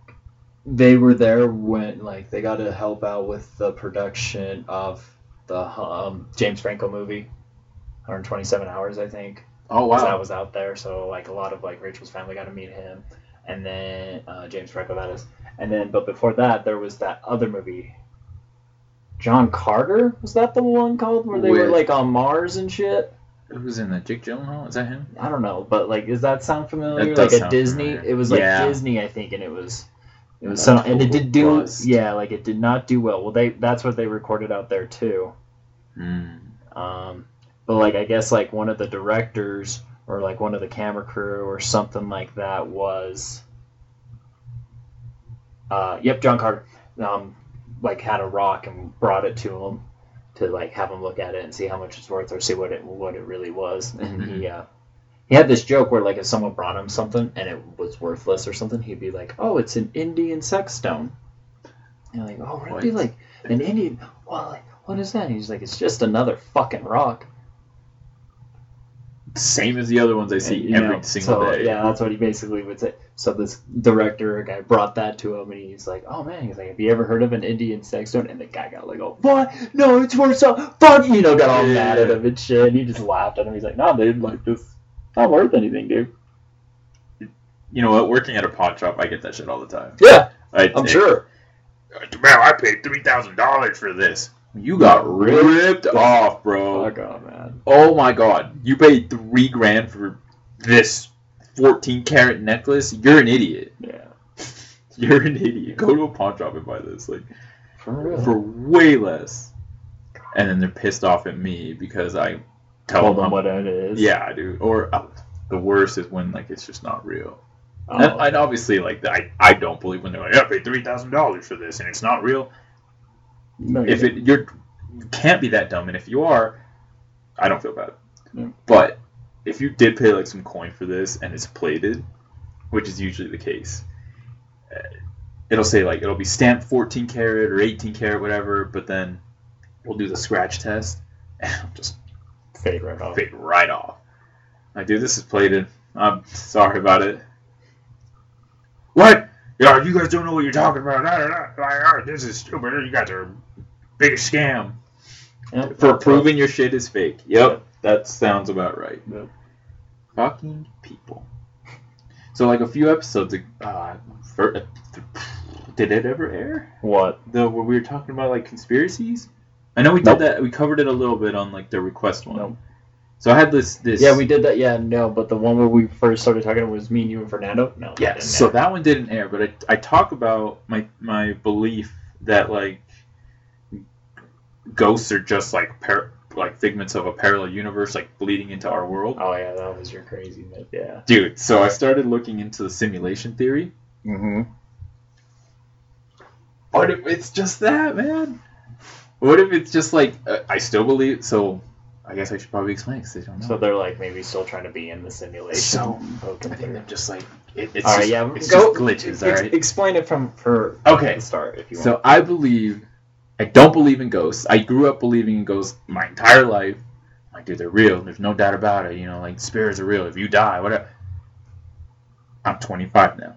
they were there when, like, they got to help out with the production of the James Franco movie, 127 Hours, I think. Oh, wow. Because that was out there, so, like, a lot of, like, Rachel's family got to meet him, and then James Franco, that is. And then, but before that, there was that other movie, John Carter, was that the one called, where they were, like, on Mars and shit? Who's in that? Jake Gyllenhaal? Is that him? I don't know, but like, does that sound familiar? That like a Disney? Familiar. It was like Disney, I think, and it was some, and it did do like it did not do well. Well, that's what they recorded out there too. But like I guess like one of the directors or like one of the camera crew or something like that was. John Carter, like had a rock and brought it to him. To like have him look at it and see how much it's worth or see what it really was, and he had this joke where like if someone brought him something and it was worthless or something, he'd be like, oh, it's an Indian sex stone, and like, oh, it'd be like an Indian, well, like, what is that? And he's like, it's just another fucking rock. same as the other ones I see every single day. Yeah, that's what he basically would say. So this director guy brought that to him, and he's like, oh, man. He's like, have you ever heard of an Indian sex stone? And the guy got like, oh, what? No, it's worse off. Fuck, you know, got all mad at him and shit. And he just laughed at him. He's like, no, dude, like, this not worth anything, dude. You know what? Working at a pawn shop, I get that shit all the time. Yeah, I'm sure. Man, I paid $3,000 for this. You got ripped off, bro. Oh, God, man. Oh, my God. You paid $3,000 for this 14-carat necklace? You're an idiot. Yeah. You're an idiot. Go to a pawn shop and buy this. Like, for real? For way less. God. And then they're pissed off at me because I tell them what it is. Yeah, I do. Or the worst is when, like, it's just not real. Oh. And obviously, like, I don't believe when they're like, I paid $3,000 for this and it's not real. No, you can't be that dumb, and if you are, I don't feel bad. Yeah. But if you did pay like some coin for this and it's plated, which is usually the case, it'll say like it'll be stamped 14 karat or 18 karat, whatever. But then we'll do the scratch test, and it'll just fade right off. Like, dude, this is plated. I'm sorry about it. What? Yeah, you guys don't know what you're talking about. This is stupid. You guys are biggest scam. Yep, for proving your shit is fake. Yep, that sounds about right. Yep. Fucking people. So, like, a few episodes ago, did it ever air? What? Where we were talking about, like, conspiracies? I know we did that. We covered it a little bit on, like, the request one. Nope. So I had this... Yeah, we did that. Yeah, no, but the one where we first started talking about was me and you and Fernando. No. Yeah, so that one didn't air, but I talk about my belief that, like, ghosts are just, like, figments of a parallel universe, like, bleeding into our world. Oh, yeah, that was your crazy myth, yeah. Dude, so I started looking into the simulation theory. Mm-hmm. What if it's just that, man? What if it's just, like, I still believe... So... I guess I should probably explain because they don't know. So they're like maybe still trying to be in the simulation. So I think they're just like it's just glitches. All right, explain it from the start if you want. So I don't believe in ghosts. I grew up believing in ghosts my entire life. Like, dude, they're real. There's no doubt about it. You know, like, spirits are real. If you die, whatever. I'm 25 now.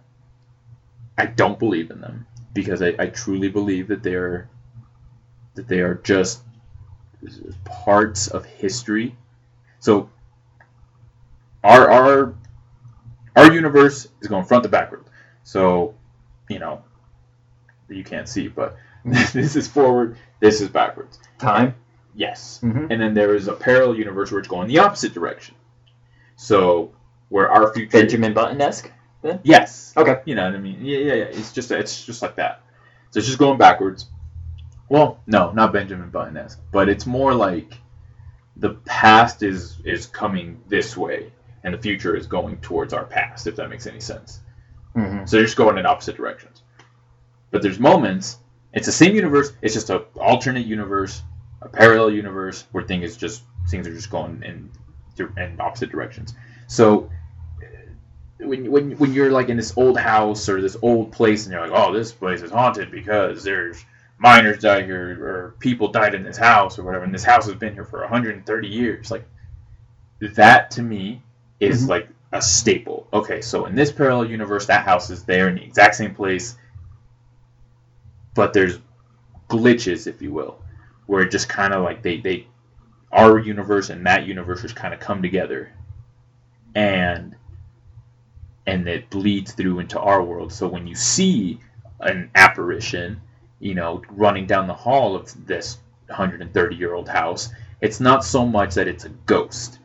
I don't believe in them because I truly believe that they are just parts of history. So our universe is going front to backward. So, you know, you can't see, but this is forward, this is backwards. Time? Yes. Mm-hmm. And then there is a parallel universe where it's going the opposite direction. So where our future... Benjamin Button-esque? Then? Yes. Okay. You know what I mean? Yeah. It's just like that. So it's just going backwards. Well, no, not Benjamin Button-esque, but it's more like the past is coming this way, and the future is going towards our past, if that makes any sense. Mm-hmm. So they're just going in opposite directions. But there's moments, it's the same universe, it's just an alternate universe, a parallel universe, where things are just going in opposite directions. So when you're like in this old house or this old place, and you're like, oh, this place is haunted because there's... miners died here, or people died in this house, or whatever, and this house has been here for 130 years. Like, that to me is like a staple. Okay, so in this parallel universe, that house is there in the exact same place, but there's glitches, if you will, where it just kind of like our universe and that universe just kind of come together, and it bleeds through into our world. So when you see an apparition, you know, running down the hall of this 130-year-old house, it's not so much that it's a ghost,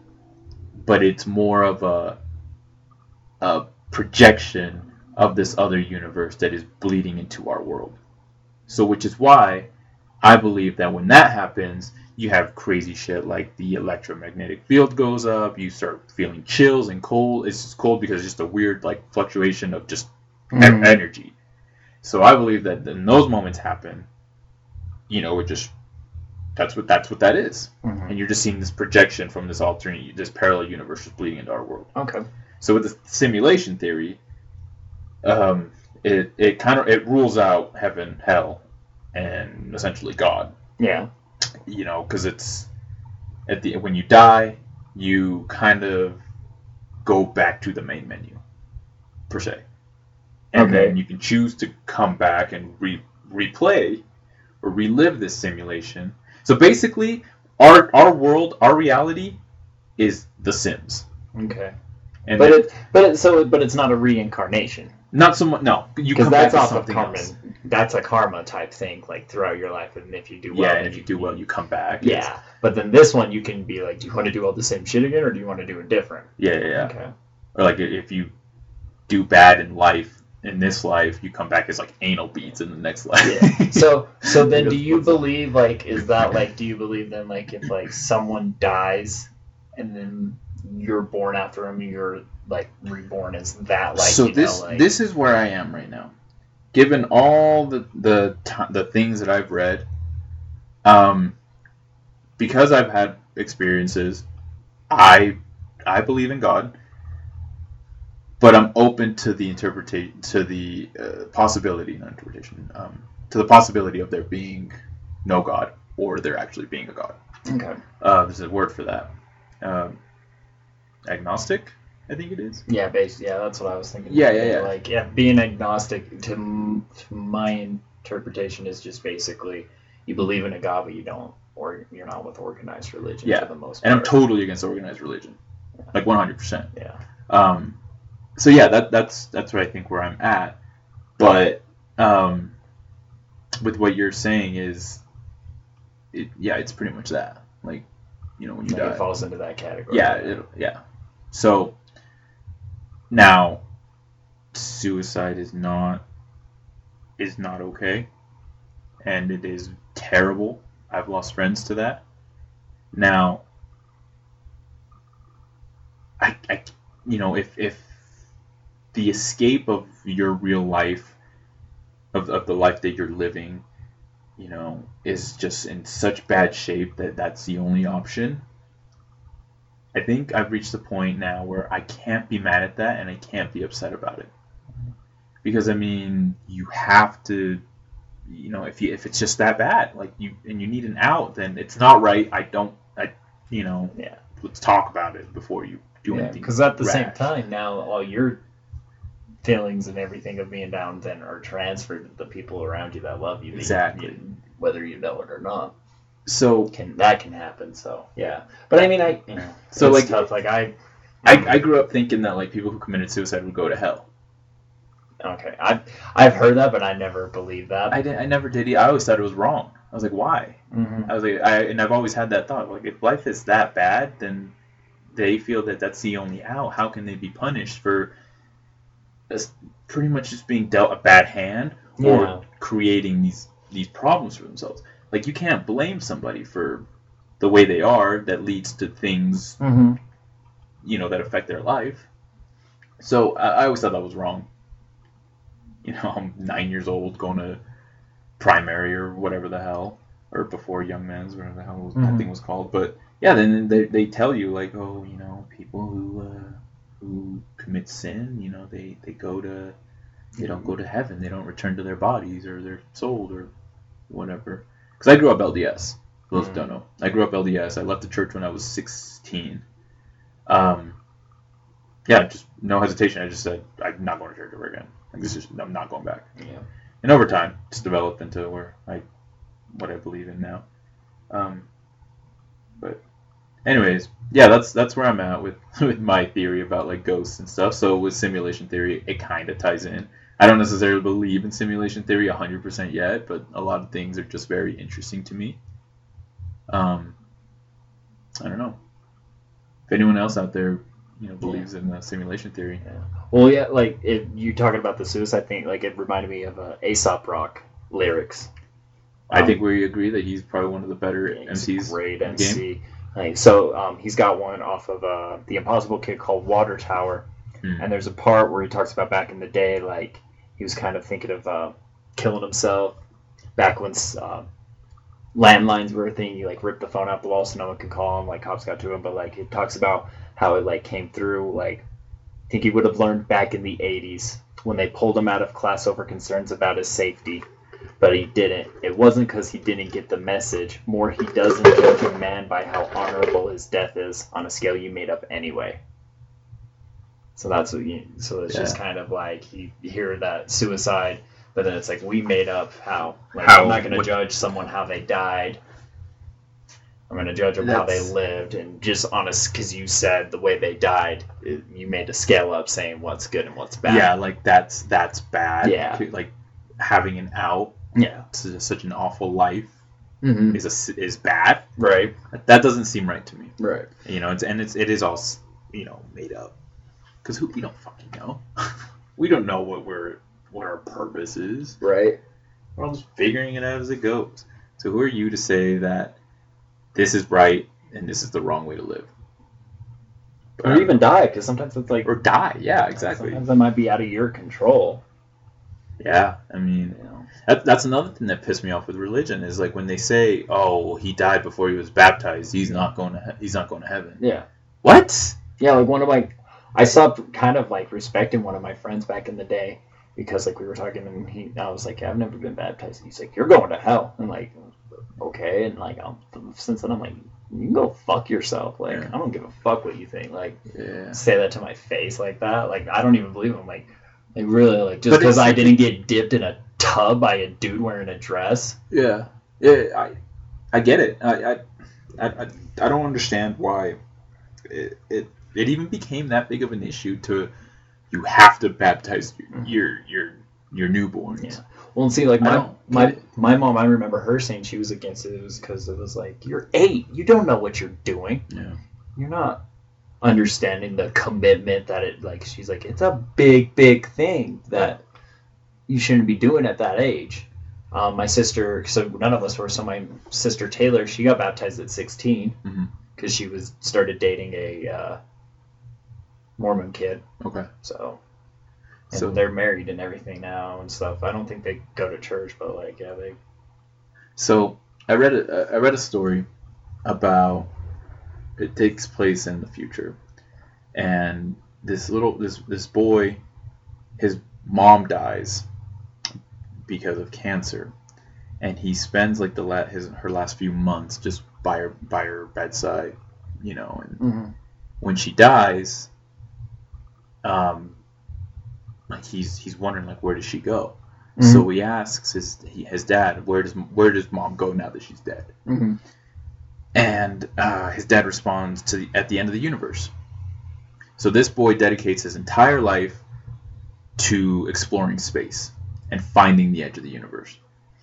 but it's more of a projection of this other universe that is bleeding into our world. So, which is why I believe that when that happens, you have crazy shit like the electromagnetic field goes up, you start feeling chills and cold. It's just cold because it's just a weird, like, fluctuation of just energy. So I believe that when those moments happen, you know, that's what that is. Mm-hmm. And you're just seeing this projection from this alternate, this parallel universe is bleeding into our world. Okay. So with the simulation theory, it rules out heaven, hell, and essentially God. Yeah. You know, because it's when you die, you kind of go back to the main menu, per se. And then you can choose to come back and replay or relive this simulation. So basically, our world, our reality, is The Sims. Okay. And but it's not a reincarnation. Not so much. No, you come back to something else. That's a karma type thing, like throughout your life, and if you do well, and if you do well, you come back. Yeah, but then this one, you can be like, do you want to do all the same shit again, or do you want to do it different? Yeah. Okay. Or like if you do bad in life, in this life, you come back as like anal beads in the next life. Yeah. So then, do you believe then like if like someone dies, and then you're born after him, you're like reborn as that life? So this is where I am right now. Given all the things that I've read, because I've had experiences, I believe in God, but I'm open to the interpretation, to the possibility, not interpretation, to the possibility of there being no God or there actually being a God. Okay. There's a word for that. Agnostic, I think it is. Yeah, basically. Yeah, that's what I was thinking. Yeah. Like, yeah, being agnostic to my interpretation is just basically you believe in a God, but you don't, or you're not with organized religion for the most part. And I'm totally against organized religion, like 100%. Yeah. So yeah, that's what I think where I'm at. But with what you're saying is, it's pretty much that. Like, when you die, it falls into that category. Yeah. So now, suicide is not okay, and it is terrible. I've lost friends to that. Now, I if the escape of your real life, of the life that you're living, is just in such bad shape that that's the only option. I think I've reached the point now where I can't be mad at that and I can't be upset about it. Because, I mean, you have to, if it's just that bad, like you need an out, then it's not right. Let's talk about it before you do anything. Because at the same time, now all your feelings and everything of being down then are transferred to the people around you that love you. Exactly. Whether you know it or not. So that can happen. So yeah, but I mean, so it's like tough. Like I grew up thinking that like people who committed suicide would go to hell. Okay, I've heard that, but I never believed that. I never did. I always thought it was wrong. I was like, why? Mm-hmm. I was like, and I've always had that thought. Like, if life is that bad, then they feel that that's the only out. How can they be punished for pretty much just being dealt a bad hand or creating these problems for themselves? Like, you can't blame somebody for the way they are that leads to things, that affect their life. So I always thought that was wrong. I'm 9 years old going to primary or whatever the hell, or before young men's, whatever the hell that thing was called. But yeah, then they tell you like, oh, people who commit sin, they don't go to heaven. They don't return to their bodies or their soul or whatever. Because I grew up LDS. Those who don't know. I grew up LDS. I left the church when I was 16. Just no hesitation. I just said, I'm not going to church ever again. Like, I'm not going back. Yeah. And over time, it's developed into what I believe in now. But anyways, yeah, that's where I'm at with my theory about, like, ghosts and stuff. So with simulation theory, it kind of ties in. I don't necessarily believe in simulation theory 100% yet, but a lot of things are just very interesting to me. I don't know. If anyone else out there, believes in the simulation theory. Yeah. Well, yeah, like, you talking about the suicide thing, like, it reminded me of Aesop Rock lyrics. I think we agree that he's probably one of the better MCs. Great MC. Like, so he's got one off of The Impossible Kid called Water Tower. Mm. And there's a part where he talks about back in the day, like, he was kind of thinking of killing himself back when landlines were a thing. You like ripped the phone out the wall so no one could call him, like cops got to him, but like it talks about how it like came through. Like, I think he would have learned back in the 80s when they pulled him out of class over concerns about his safety. but he didn't. It wasn't because he didn't get the message. More, he doesn't judge a man by how honorable his death is on a scale you made up anyway. So that's what you. So it's just kind of like you hear that suicide, but then it's like we made up how. Like, how I'm not going to judge someone how they died. I'm going to judge them how they lived, and just honest, because you said the way they died, you made a scale up saying what's good and what's bad. Yeah, like that's bad. Yeah, like having an out. Yeah, to such an awful life is bad. Right. That doesn't seem right to me. Right. You know, it is all, you know, made up, because we don't fucking know. We don't know what our purpose is. Right. We're all just figuring it out as it goes. So who are you to say that? This is right, and this is the wrong way to live. Or even die, because sometimes it's like... Or die, yeah, exactly. Sometimes that might be out of your control. Yeah, I mean, you know, that's another thing that pissed me off with religion, is like when they say, oh, well, he died before he was baptized, he's not going to heaven. Yeah. What? Yeah, like one of my... I stopped kind of like respecting one of my friends back in the day, because like we were talking, and I was like, I've never been baptized. And he's like, you're going to hell. And like... okay, and like since then I'm like, you can go fuck yourself. Like, yeah. I don't give a fuck what you think. Like, yeah. Say that to my face like that. Like, I don't even believe him. Like really, like just because I didn't get dipped in a tub by a dude wearing a dress. Yeah, yeah, I get it. I don't understand why it even became that big of an issue to you have to baptize your newborns. Yeah. Well, and see, like my mom, I remember her saying she was against it. It was because it was like, you're 8, you don't know what you're doing. Yeah. You're not understanding the commitment that it, like, she's like, it's a big thing that you shouldn't be doing at that age. My sister, so none of us were, so my sister Taylor, she got baptized at 16 because she started dating a Mormon kid. Okay. So. And so they're married and everything now and stuff. I don't think they go to church, but like, yeah, they. So I read a story about it takes place in the future, and this boy, his mom dies because of cancer, and he spends like her last few months just by her bedside, you know, and when she dies, like he's wondering, like, where does she go? So he asks his dad, where does mom go now that she's dead? And his dad responds at the end of the universe. So this boy dedicates his entire life to exploring space and finding the edge of the universe.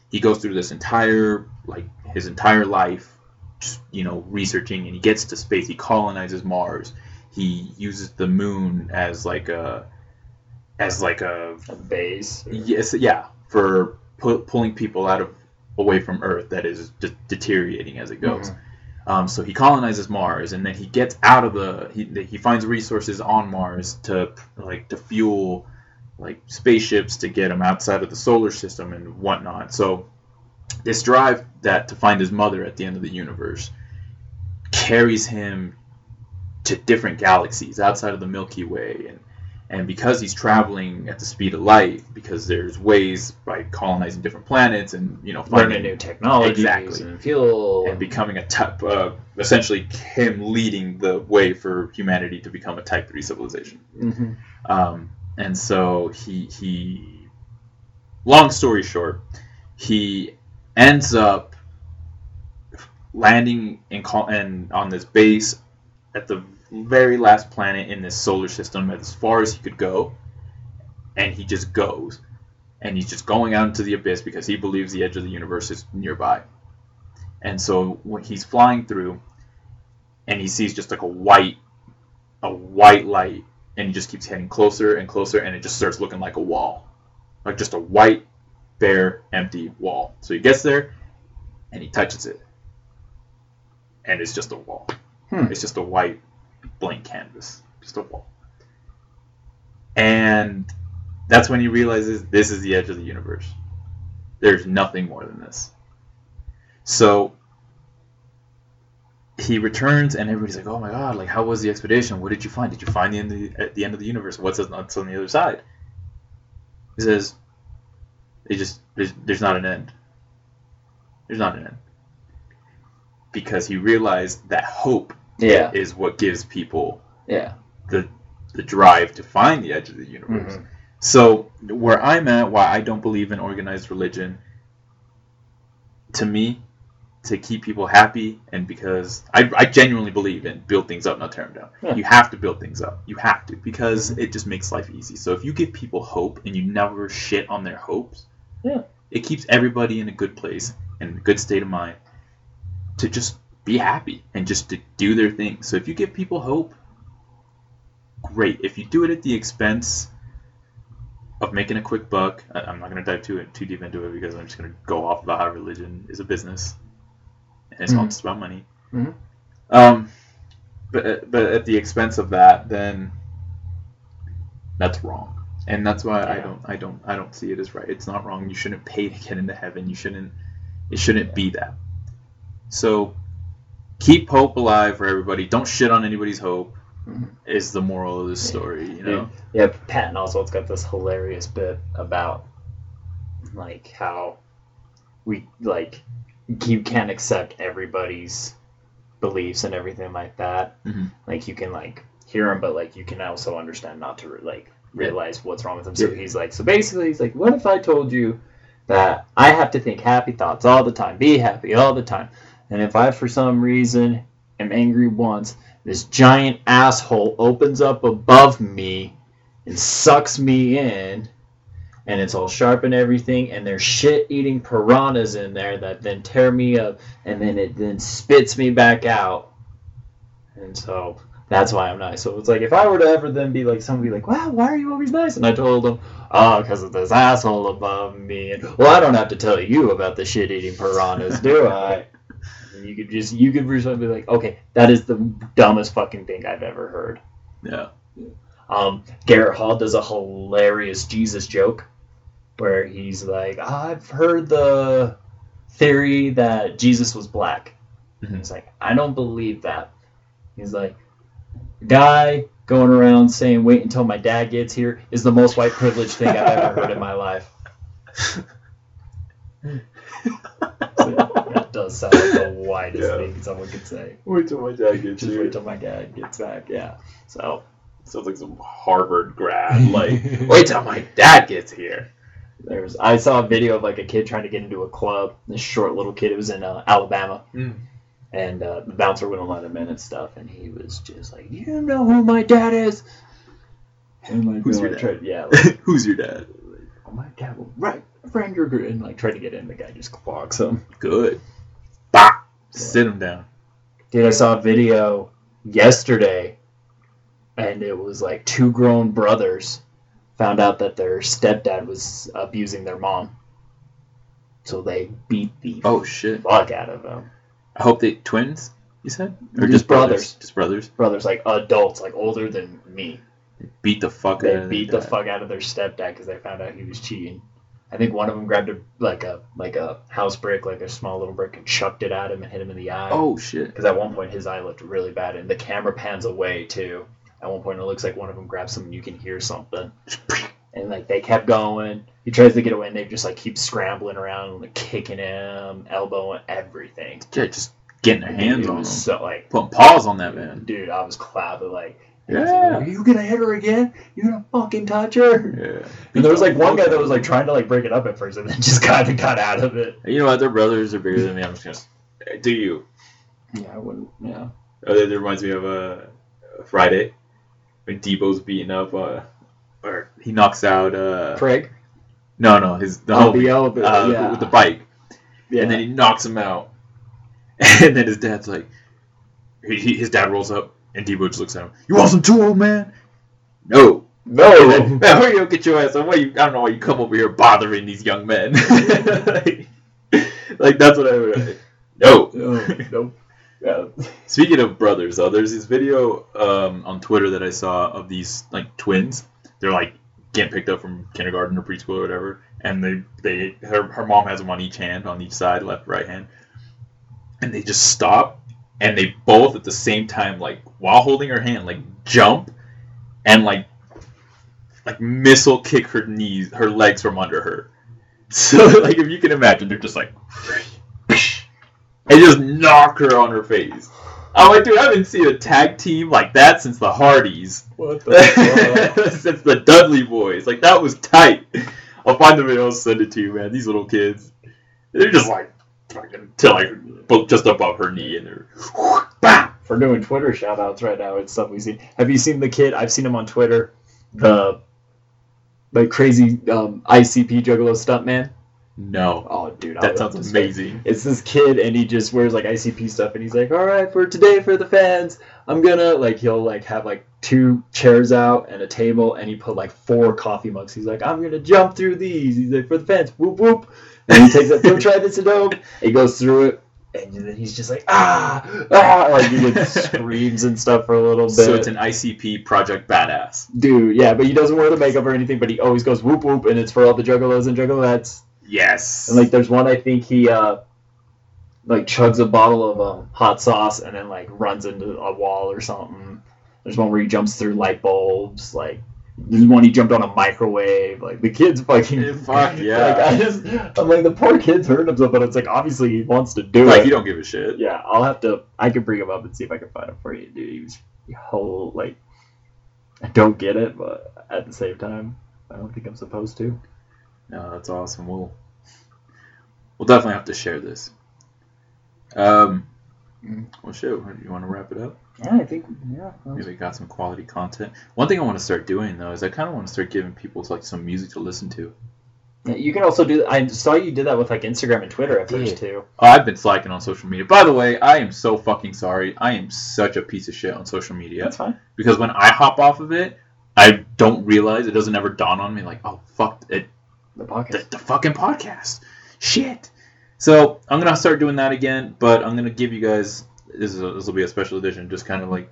He goes through this entire, like, his entire life, just, you know, researching, and he gets to space. He colonizes Mars. He uses the moon as like a base. Or... Yes, yeah, for pulling people away from Earth that is deteriorating as it goes. So he colonizes Mars, and then he gets out of he finds resources on Mars to fuel like spaceships to get him outside of the solar system and whatnot. So this drive to find his mother at the end of the universe carries him to different galaxies outside of the Milky Way. And because he's traveling at the speed of light, because there's ways by colonizing different planets and, you know, finding new technology, and fuel, and becoming a type, essentially him leading the way for humanity to become a type 3 civilization. And so he, long story short, he ends up landing and on this base at the very last planet in this solar system, as far as he could go, and he just goes, and he's just going out into the abyss because he believes the edge of the universe is nearby. And so when he's flying through, and he sees just like a white light, and he just keeps heading closer and closer, and it just starts looking like a wall, like just a white, bare, empty wall. So he gets there, and he touches it, and it's just a wall. It's just a white blank canvas, just a wall. And that's when he realizes this is the edge of the universe. There's nothing more than this. So he returns, and everybody's like, oh my god, like, how was the expedition? What did you find? Did you find the end of the universe? What's on the other side? He says, It just there's not an end. There's not an end. Because he realized that hope is what gives people the drive to find the edge of the universe. Mm-hmm. So where I'm at, why I don't believe in organized religion, to me, to keep people happy, and because I genuinely believe in build things up, not tear them down. Yeah. You have to build things up. You have to, because it just makes life easy. So if you give people hope and you never shit on their hopes, it keeps everybody in a good place and a good state of mind to just be happy and just to do their thing. So if you give people hope, great. If you do it at the expense of making a quick buck, I'm not going to dive too deep into it because I'm just going to go off about how religion is a business. And it's not just about money. Mm-hmm. But at the expense of that, then that's wrong. And that's why I don't see it as right. It's not wrong. You shouldn't pay to get into heaven. It shouldn't be that. So keep hope alive for everybody. Don't shit on anybody's hope is the moral of this story, you know? Yeah, Patton also has got this hilarious bit about like how we like you can't accept everybody's beliefs and everything like that. Mm-hmm. Like you can like hear them, but like you can also understand not to like realize what's wrong with them. So he's like, so basically he's like, what if I told you that I have to think happy thoughts all the time, be happy all the time, and if I for some reason am angry once, this giant asshole opens up above me and sucks me in, and it's all sharp and everything, and there's shit-eating piranhas in there that then tear me up, and then it then spits me back out. And so that's why I'm nice. So it's like, if I were to ever then be like, somebody like, wow, why are you always nice? And I told them, oh, because of this asshole above me. And, well, I don't have to tell you about the shit-eating piranhas, do I? And you could be like, okay, that is the dumbest fucking thing I've ever heard. Yeah. Garrett Hall does a hilarious Jesus joke, where he's like, I've heard the theory that Jesus was black. Mm-hmm. He's like, I don't believe that. He's like, guy going around saying, wait until my dad gets here is the most white privileged thing I've ever heard in my life. That does sound like the whitest thing someone could say. Wait till my dad gets here. Wait till my dad gets back, So... sounds like some Harvard grad, like, wait till my dad gets here. I saw a video of, like, a kid trying to get into a club, this short little kid, it was in Alabama, and the bouncer wouldn't let him in and stuff, and he was just like, you know who my dad is? And, like, who's your dad? Who's your dad? Like, oh, my dad will friend your group, and, like, tried to get in, the guy just clocks him. Good. Bah! So, sit him down. Dude, I saw a video yesterday, and it was like two grown brothers found out that their stepdad was abusing their mom. So they beat the fuck out of him. I hope they twins, you said? Or just brothers? Just brothers. Brothers, like adults, like older than me. They beat the fuck out of their fuck out of their stepdad because they found out he was cheating. I think one of them grabbed a house brick, like a small little brick, and chucked it at him and hit him in the eye. Oh, shit. Because at one point his eye looked really bad, and the camera pans away, too. At one point, it looks like one of them grabs something, you can hear something. And, like, they kept going. He tries to get away, and they just, like, keep scrambling around and, like, kicking him, elbowing, everything. Yeah, just getting their hands on him. So, like, putting paws on that man. Dude, I was clapping, like, are you going to hit her again? You going to fucking touch her? Yeah. And there was, like, one guy that was, like, trying to, like, break it up at first, and then just kind of got out of it. You know what? Their brothers are bigger than me. I'm just going to do you. Yeah, I wouldn't. Yeah. Oh, that reminds me of Friday. When Debo's beating up, or he knocks out Craig. No, the homie with the bike, and then he knocks him out, and then his dad's like, his dad rolls up, and Debo just looks at him. You want some too, old man? No. Then, man, hurry up, get your ass up. I don't know why you come over here bothering these young men. like that's what I would. No. Yeah. Speaking of brothers, though, there's this video on Twitter that I saw of these like twins. They're like getting picked up from kindergarten or preschool or whatever, and her mom has them on each hand, on each side, left, right hand, and they just stop and they both at the same time, like while holding her hand, like jump and like missile kick her legs from under her. So, like, if you can imagine, they're just like, and just knock her on her face. I'm like, dude, I haven't seen a tag team like that since the Hardys. What the fuck? Since the Dudley Boys. Like, that was tight. I'll find the video, I'll send it to you, man. These little kids. They're just like, fucking, till like, just above her knee, and they're, bam! We're doing Twitter shout-outs right now. It's something we see. Have you seen the kid? I've seen him on Twitter. The like crazy ICP Juggalo stuntman. No. Oh, dude. That sounds amazing. It's this kid, and he just wears, like, ICP stuff, and he's like, all right, for today, for the fans, I'm gonna, like, he'll, like, have, like, 2 chairs out and a table, and he put, like, 4 coffee mugs. He's like, I'm gonna jump through these. He's like, for the fans, whoop, whoop. And he takes it, don't try this at home. He goes through it, and then he's just like, ah, ah, like, he, like, screams and stuff for a little bit. So it's an ICP Project Badass. Dude, yeah, but he doesn't wear the makeup or anything, but he always goes whoop, whoop, and it's for all the Juggalos and Juggalettes. Yes. And, like, there's one, I think he, like, chugs a bottle of hot sauce and then, like, runs into a wall or something. There's one where he jumps through light bulbs. Like, there's one he jumped on a microwave. Like, the kid's fucking... Fuck, yeah. Like, I'm like, the poor kid's hurting himself, but it's like, obviously he wants to do it. Like, you don't give a shit. Yeah, I'll have to... I can bring him up and see if I can find him for you, dude. He was whole, like... I don't get it, but at the same time, I don't think I'm supposed to. No, that's awesome. We'll definitely have to share this. Well, shoot. You want to wrap it up? Yeah, I think, yeah. Maybe we got some quality content. One thing I want to start doing, though, is I kind of want to start giving people, like, some music to listen to. Yeah, you can also do that. I saw you did that with, like, Instagram and Twitter at first, too. Oh, I've been slacking on social media. By the way, I am so fucking sorry. I am such a piece of shit on social media. That's fine. Because when I hop off of it, I don't realize, it doesn't ever dawn on me, like, oh, fuck it. The podcast. The fucking podcast. Shit. So I'm going to start doing that again, but I'm going to give you guys, this will be a special edition, just kind of like,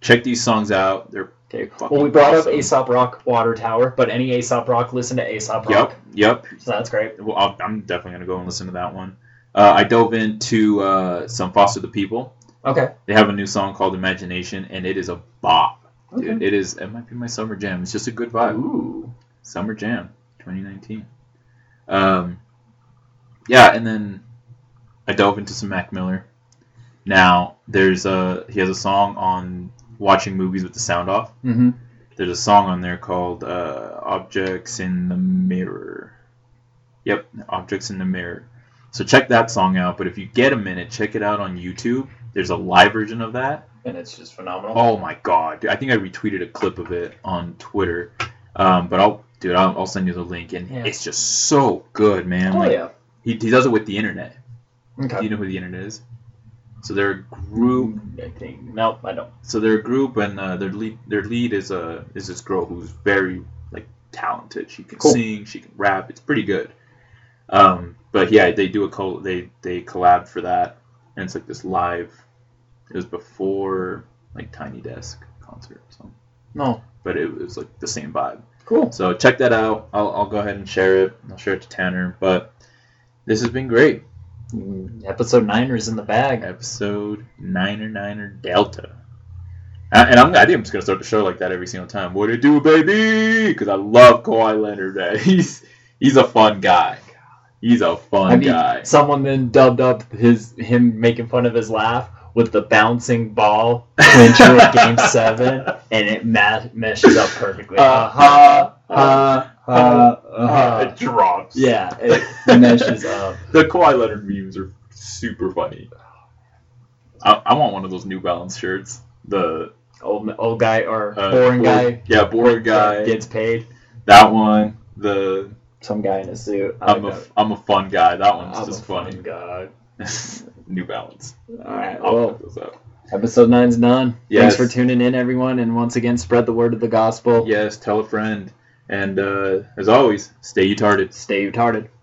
check these songs out. They're fucking Well, we brought awesome. Up Aesop Rock, Water Tower, but any Aesop Rock, listen to Aesop Rock. Yep. So that's great. Well, I'm definitely going to go and listen to that one. I dove into some Foster the People. Okay. They have a new song called Imagination, and it is a bop. Okay. Dude, it might be my summer jam. It's just a good vibe. Ooh. Summer jam. 2019. Yeah, and then I dove into some Mac Miller. Now, he has a song on watching movies with the sound off. Mm-hmm. There's a song on there called Objects in the Mirror. Yep, Objects in the Mirror. So check that song out, but if you get a minute, check it out on YouTube. There's a live version of that. And it's just phenomenal. Oh my god. I think I retweeted a clip of it on Twitter. But I'll send you the link, and it's just so good, man. Oh, like, yeah. He does it with the internet. Okay. Do you know who the internet is? So they're a group. I think. No, I don't. So they're a group, and their lead is this girl who's very, like, talented. She can sing, she can rap. It's pretty good. But yeah, they do they collab for that, and it's like this live. It was before, like, Tiny Desk concert or something. No. But it was like the same vibe. Cool. So check that out. I'll go ahead and share it. I'll share it to Tanner. But this has been great. Episode 9er's in the bag. Episode 9er Delta. And I think I'm just going to start the show like that every single time. What do you do, baby? Because I love Kawhi Leonard, man. He's a fun guy. I mean, someone then dubbed up him making fun of his laugh with the bouncing ball clincher at Game 7, and it meshes up perfectly. It drops. Yeah, it meshes up. The Kawhi Leonard memes are super funny. I want one of those New Balance shirts. The old guy or boring guy. Yeah, boring guy. Gets paid. That one. The some guy in a suit. I'm a fun guy. That one's just funny. God. New Balance. All right. I'll pick those up. Episode 9's done. Yes. Thanks for tuning in, everyone. And once again, spread the word of the gospel. Yes. Tell a friend. And as always, stay retarded.